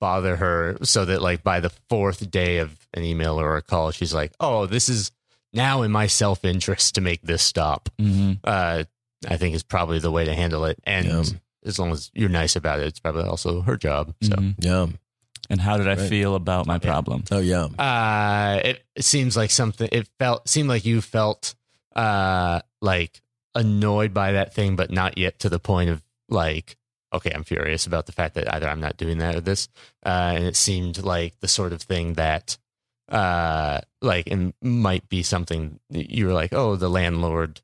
bother her, so that like by the fourth day of an email or a call, she's like, oh, this is now in my self-interest to make this stop. Mm-hmm. Uh, I think is probably the way to handle it. And yeah. as long as you're nice about it, it's probably also her job. So mm-hmm. yeah. And how did I right. feel about my problem? Yeah. Oh yeah. Uh, it, it seems like something, it felt, seemed like you felt uh, like annoyed by that thing, but not yet to the point of like, okay, I'm furious about the fact that either I'm not doing that or this. Uh, and it seemed like the sort of thing that, uh, like, and might be something you were like, oh, the landlord,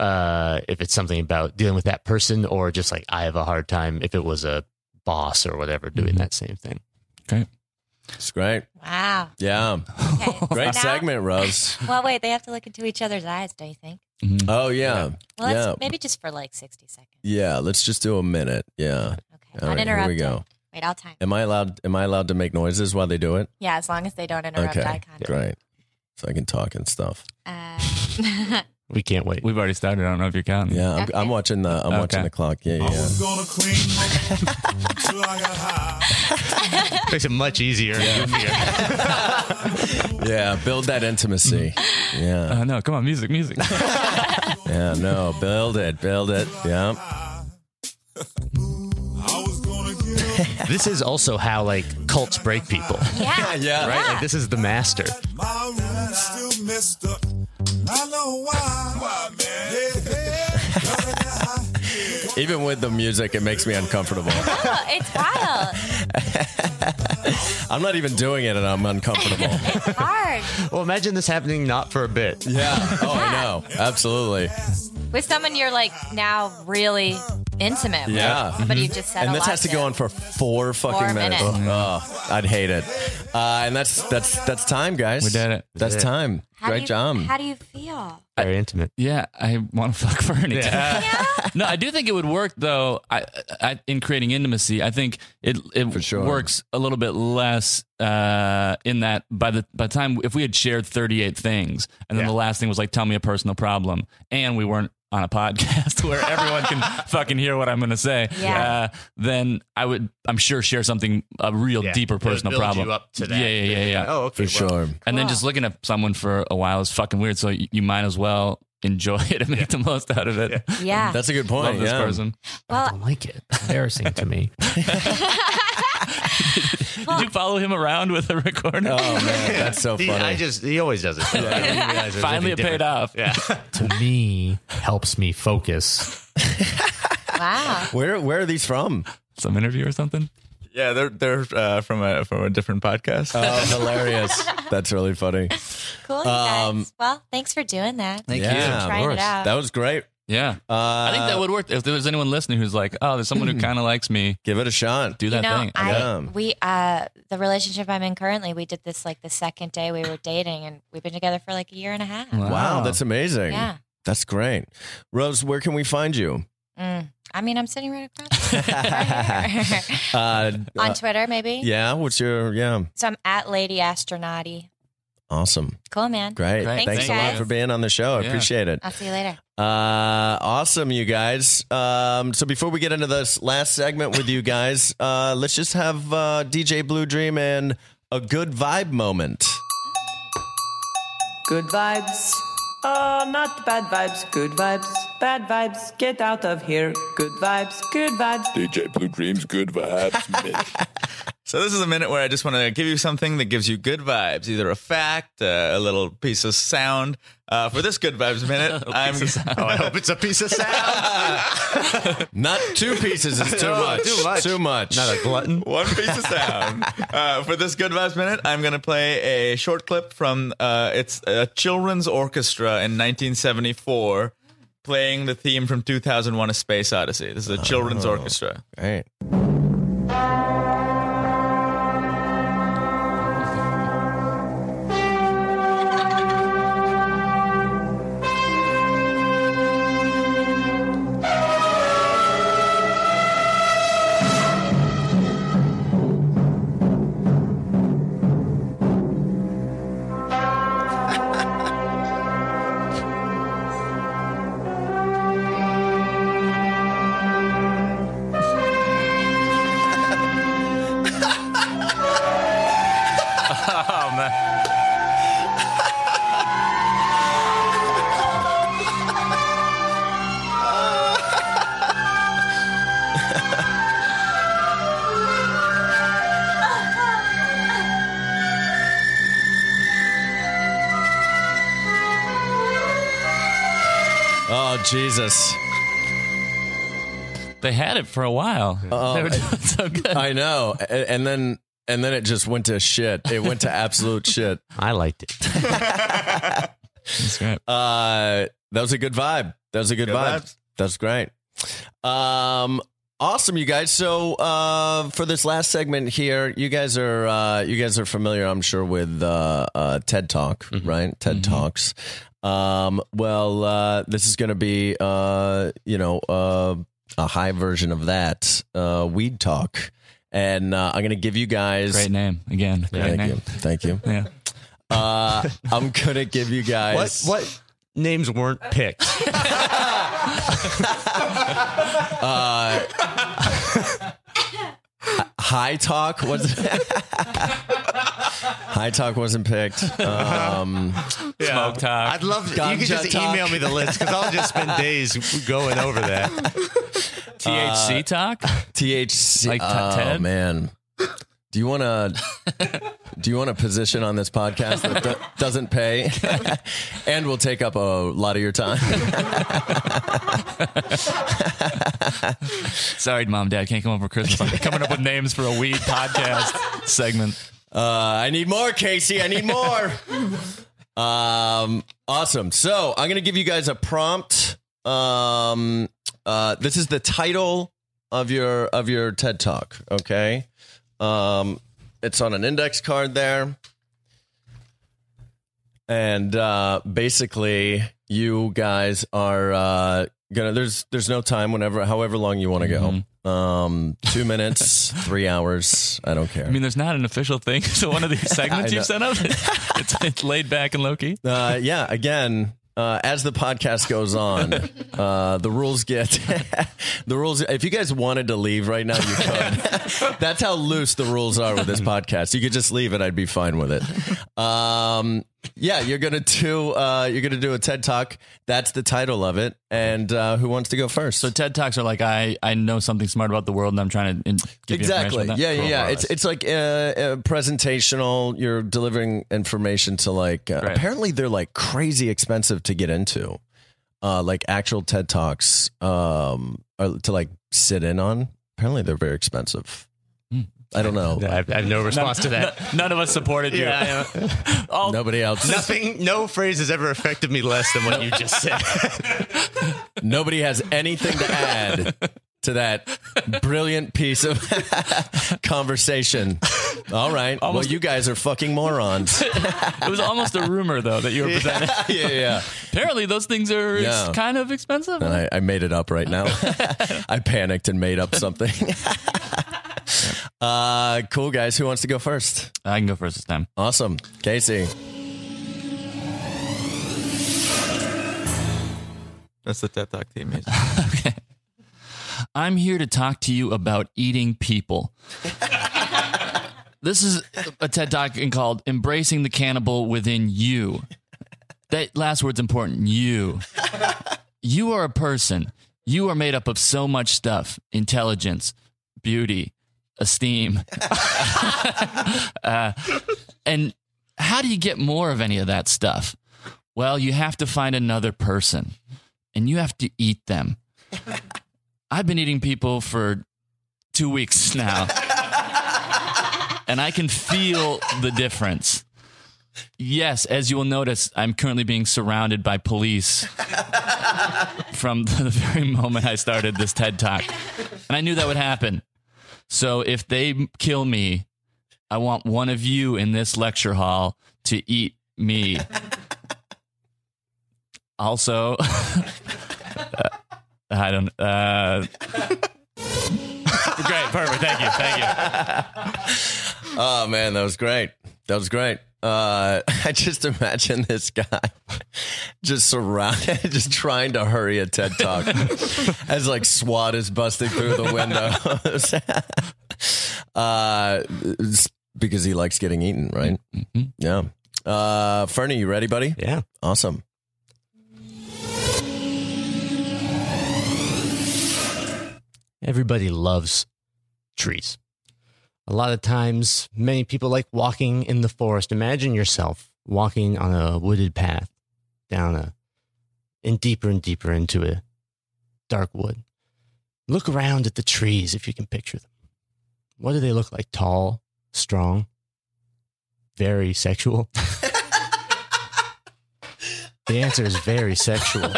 uh, if it's something about dealing with that person, or just like, I have a hard time if it was a boss or whatever, doing mm-hmm. that same thing. Okay. It's great. Wow. Yeah. Okay, great so now, segment, Rose. Well, wait, they have to look into each other's eyes, don't you think? Mm-hmm. Oh, yeah. yeah. Well, yeah. Let's, maybe just for like sixty seconds. Yeah, let's just do a minute. Yeah. Okay. Uninterrupted. Right, here we go. Wait, I'll time. Am I allowed Am I allowed to make noises while they do it? Yeah, as long as they don't interrupt okay. eye contact. Great. So I can talk and stuff. Uh, we can't wait. We've already started. I don't know if you're counting. Yeah, I'm, okay. I'm watching the I'm okay. watching the clock. Yeah, yeah. I was gonna clean my till I got high. Makes it much easier. Yeah, yeah, build that intimacy. Yeah. Uh, no, come on, music, music. yeah, no, build it, build it. Yeah. This is also how like cults break people. Yeah, yeah. Right? Yeah. Like this is the master. My room still messed up. I know why. Why, man? Even with the music, it makes me uncomfortable. No, it's wild. I'm not even doing it, and I'm uncomfortable. It's hard. Well, imagine this happening not for a bit. Yeah. Oh, I know. Absolutely. With someone you're like now really intimate. Yeah. Right? But you just said, and this has to go on for four fucking four minutes. minutes. Oh, oh, I'd hate it. Uh, and that's that's that's time, guys. We did it. That's did time. How Great you, job. How do you feel? Very intimate. Yeah, I want to fuck Fernie. Yeah. yeah. No, I do think it would work though. I, I in creating intimacy, I think it it for sure. works a little bit less uh, in that by the by the time if we had shared thirty-eight things and then yeah. the last thing was like tell me a personal problem and we weren't on a podcast where everyone can fucking hear what I'm going to say, yeah. uh, then I would, I'm sure, share something, a real yeah. deeper personal build problem. You up to that. Yeah, yeah, yeah, yeah. Oh, okay. For well. Sure. And cool. then just looking at someone for a while is fucking weird. So you, you might as well enjoy it and make yeah. the most out of it. Yeah. yeah. That's a good point. Love this yeah. person. Well, I don't like it. It's embarrassing to me. Did well, you follow him around with a recorder? Oh, man. That's so funny. He, I just, he always does it. So yeah. I didn't realize it Finally, it different. Paid off. Yeah. To me, helps me focus. Wow. Where Where are these from? Some interview or something? Yeah, they're they're uh, from a from a different podcast. Oh, hilarious. That's really funny. Cool, you um, guys. Well, thanks for doing that. Thank yeah, you for trying it out. That was great. Yeah. Uh, I think that would work. If there was anyone listening who's like, oh, there's someone who kind of likes me. Give it a shot. Do that you know, thing. I, yeah. We, uh, the relationship I'm in currently, we did this like the second day we were dating and we've been together for like a year and a half. Wow. wow that's amazing. Yeah. That's great. Rose, where can we find you? Mm, I mean, I'm sitting right across. right uh, On Twitter, maybe. Yeah. What's your, yeah. So I'm at Lady Astronauty. Awesome. Cool, man. Great. Great. Thanks, Thanks a lot for being on the show. I yeah. appreciate it. I'll see you later. Uh, awesome, you guys. Um, so before we get into this last segment with you guys, uh, let's just have uh, D J Blue Dream and a good vibe moment. Good vibes. Oh, not bad vibes. Good vibes. Bad vibes. Get out of here. Good vibes. Good vibes. D J Blue Dream's good vibes. So this is a minute where I just want to give you something that gives you good vibes, either a fact, uh, a little piece of sound. Uh, for this good vibes minute, I'm. Oh, I hope it's a piece of sound. Not two pieces is too much. Too much. Too much. Not a glutton. One piece of sound. Uh, for this good vibes minute, I'm going to play a short clip from uh, it's a children's orchestra in nineteen seventy-four playing the theme from two thousand one: A Space Odyssey. This is a children's oh, orchestra. Great. Jesus. They had it for a while. Uh, they were doing so good. I know. And then and then it just went to shit. It went to absolute shit. I liked it. That's great. Uh, that was a good vibe. That was a good, good vibe. Vibes. That's great. Um, Awesome, you guys. So uh, for this last segment here, you guys are uh, you guys are familiar, I'm sure, with uh, uh, TED Talk, mm-hmm. right? TED mm-hmm. Talks. Um, well, uh, this is going to be, uh, you know, uh, a high version of that, uh, Weed Talk. And uh, I'm going to give you guys... Great name, again. Great Thank name. you. Thank you. Yeah. Uh, I'm going to give you guys... What, what names weren't picked? uh, high talk was high talk wasn't picked. Um, yeah. Smoke talk. I'd love to, you could just talk. Email me the list because I'll just spend days going over that. T H C uh, talk. T H C. Like t- Ted? Oh man. Do you want to do you want a position on this podcast that do- doesn't pay and will take up a lot of your time? Sorry, Mom, Dad, can't come over for Christmas. I'm coming up with names for a weed podcast segment. Uh, I need more, Casey. I need more. Um, awesome. So I'm going to give you guys a prompt. Um, uh, this is the title of your of your TED Talk. Okay. Um, it's on an index card there. And, uh, basically you guys are, uh, gonna, there's, there's no time whenever, however long you want to go. Mm-hmm. Um, two minutes, three hours. I don't care. I mean, there's not an official thing. So one of these segments you sent up, it's, it's laid back and low key. Uh, yeah. Again, Uh, as the podcast goes on, uh, the rules get the rules. If you guys wanted to leave right now, you could. That's how loose the rules are with this podcast. You could just leave and I'd be fine with it. Um, yeah, you're going to do uh, you're going to do a TED Talk. That's the title of it. And uh, who wants to go first? So TED Talks are like, I, I know something smart about the world and I'm trying to in- give exactly. you information. Yeah, yeah, yeah. It's, it's like uh, uh, presentational. You're delivering information to like, uh, right. apparently they're like crazy expensive to get into, uh, like actual TED Talks um, or to like sit in on. Apparently they're very expensive. I don't know. I have, I have no response none, to that. N- none of us supported you. Yeah, All, Nobody else. Nothing. No phrase has ever affected me less than what you just said. Nobody has anything to add to that brilliant piece of conversation. All right. Almost, well, you guys are fucking morons. It was almost a rumor, though, that you were presenting. Yeah, yeah, yeah. Apparently, those things are yeah. kind of expensive. And I, I made it up right now. I panicked and made up something. Uh, cool guys. Who wants to go first? I can go first this time. Awesome. Casey. That's the TED Talk theme. Okay. I'm here to talk to you about eating people. This is a TED Talk called Embracing the Cannibal Within You. That last word's important. You. You are a person. You are made up of so much stuff. Intelligence, beauty, esteem. uh, and how do you get more of any of that stuff? Well, you have to find another person and you have to eat them. I've been eating people for two weeks now and I can feel the difference. Yes, as you will notice, I'm currently being surrounded by police from the very moment I started this TED Talk. And I knew that would happen. So if they kill me, I want one of you in this lecture hall to eat me. Also, uh, I don't, uh, great. Perfect. Thank you. Thank you. Oh man, that was great. That was great. Uh, I just imagine this guy just surrounded, just trying to hurry a TED Talk as like SWAT is busting through the windows. uh, because he likes getting eaten, right? Mm-hmm. Yeah. Uh, Fernie, you ready, buddy? Yeah. Awesome. Everybody loves trees. A lot of times, many people like walking in the forest. Imagine yourself walking on a wooded path down a, and deeper and deeper into a dark wood. Look around at the trees if you can picture them. What do they look like? Tall, strong, very sexual. The answer is very sexual.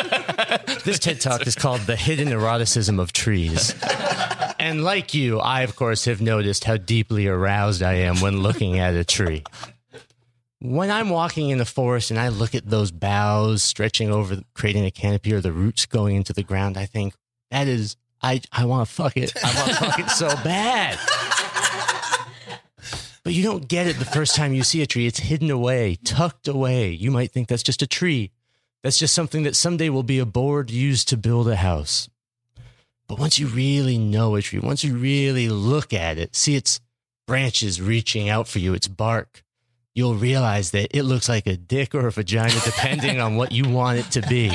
This TED Talk is called The Hidden Eroticism of Trees. And like you, I, of course, have noticed how deeply aroused I am when looking at a tree. When I'm walking in the forest and I look at those boughs stretching over, creating a canopy, or the roots going into the ground, I think, that is, I, I want to fuck it. I want to fuck it so bad. But you don't get it the first time you see a tree. It's hidden away, tucked away. You might think that's just a tree. That's just something that someday will be a board used to build a house. But once you really know a tree, once you really look at it, see its branches reaching out for you, its bark, you'll realize that it looks like a dick or a vagina, depending on what you want it to be.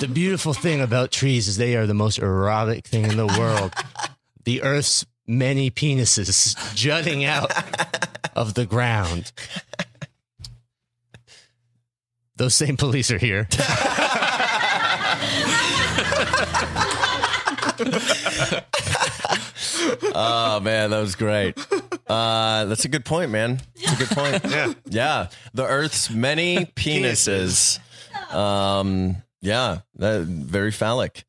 The beautiful thing about trees is they are the most erotic thing in the world. The earth's many penises jutting out of the ground. Those same police are here. Oh, man, that was great. Uh, that's a good point, man. It's a good point. Yeah. Yeah. The Earth's many penises. Um, yeah. That, very phallic.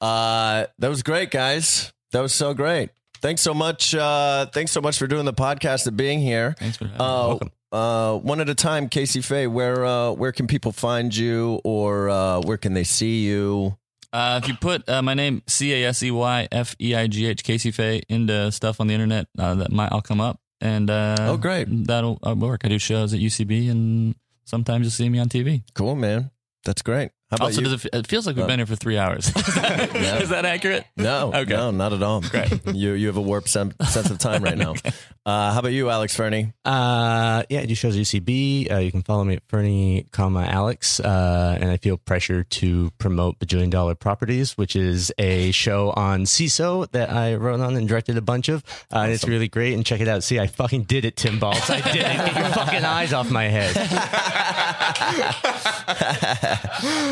Uh, that was great, guys. That was so great. Thanks so much. Uh, thanks so much for doing the podcast and being here. Thanks for having uh, me. Welcome. Uh, one at a time, Casey Feigh, where, uh, where can people find you, or uh, where can they see you? Uh, if you put uh, my name, C A S E Y F E I G H, Casey Feigh, into stuff on the internet, uh, that might all come up. And uh, oh, great. That'll uh, work. I do shows at U C B, and sometimes you'll see me on T V. Cool, man. That's great. How about also, you? Does it, it feels like we've uh, been here for three hours. Is that, no. Is that accurate? No, okay. No, not at all. Great. You you have a warped sen- sense of time right now. Okay. Uh, how about you, Alex Fernie? Uh, yeah, I do shows at U C B. Uh, you can follow me at Fernie, comma, Alex. Uh, and I feel pressure to promote Bajillion Dollar Properties, which is a show on C I S O that I wrote on and directed a bunch of. Uh, and awesome. It's really great. And check it out. See, I fucking did it, Tim Baltz. I did it. Get your fucking eyes off my head.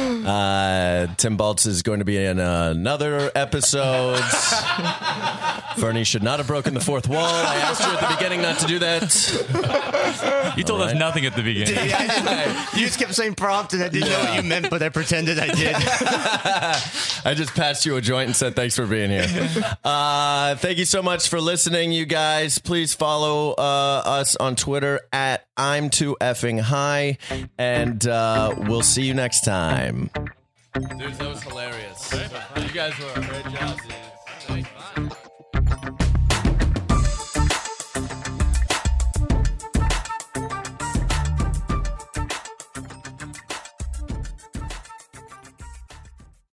Uh, Tim Baltz is going to be in another episode. Fernie should not have broken the fourth wall. I asked you at the beginning not to do that. You told right. us nothing at the beginning. Dude, I didn't, I, you just kept saying prompt, and I didn't yeah. know what you meant, but I pretended I did. I just passed you a joint and said thanks for being here. Uh, thank you so much for listening, you guys. Please follow uh, us on Twitter at I'm Too Effing High, and uh, we'll see you next time. Dude, that was hilarious. You guys were a great job.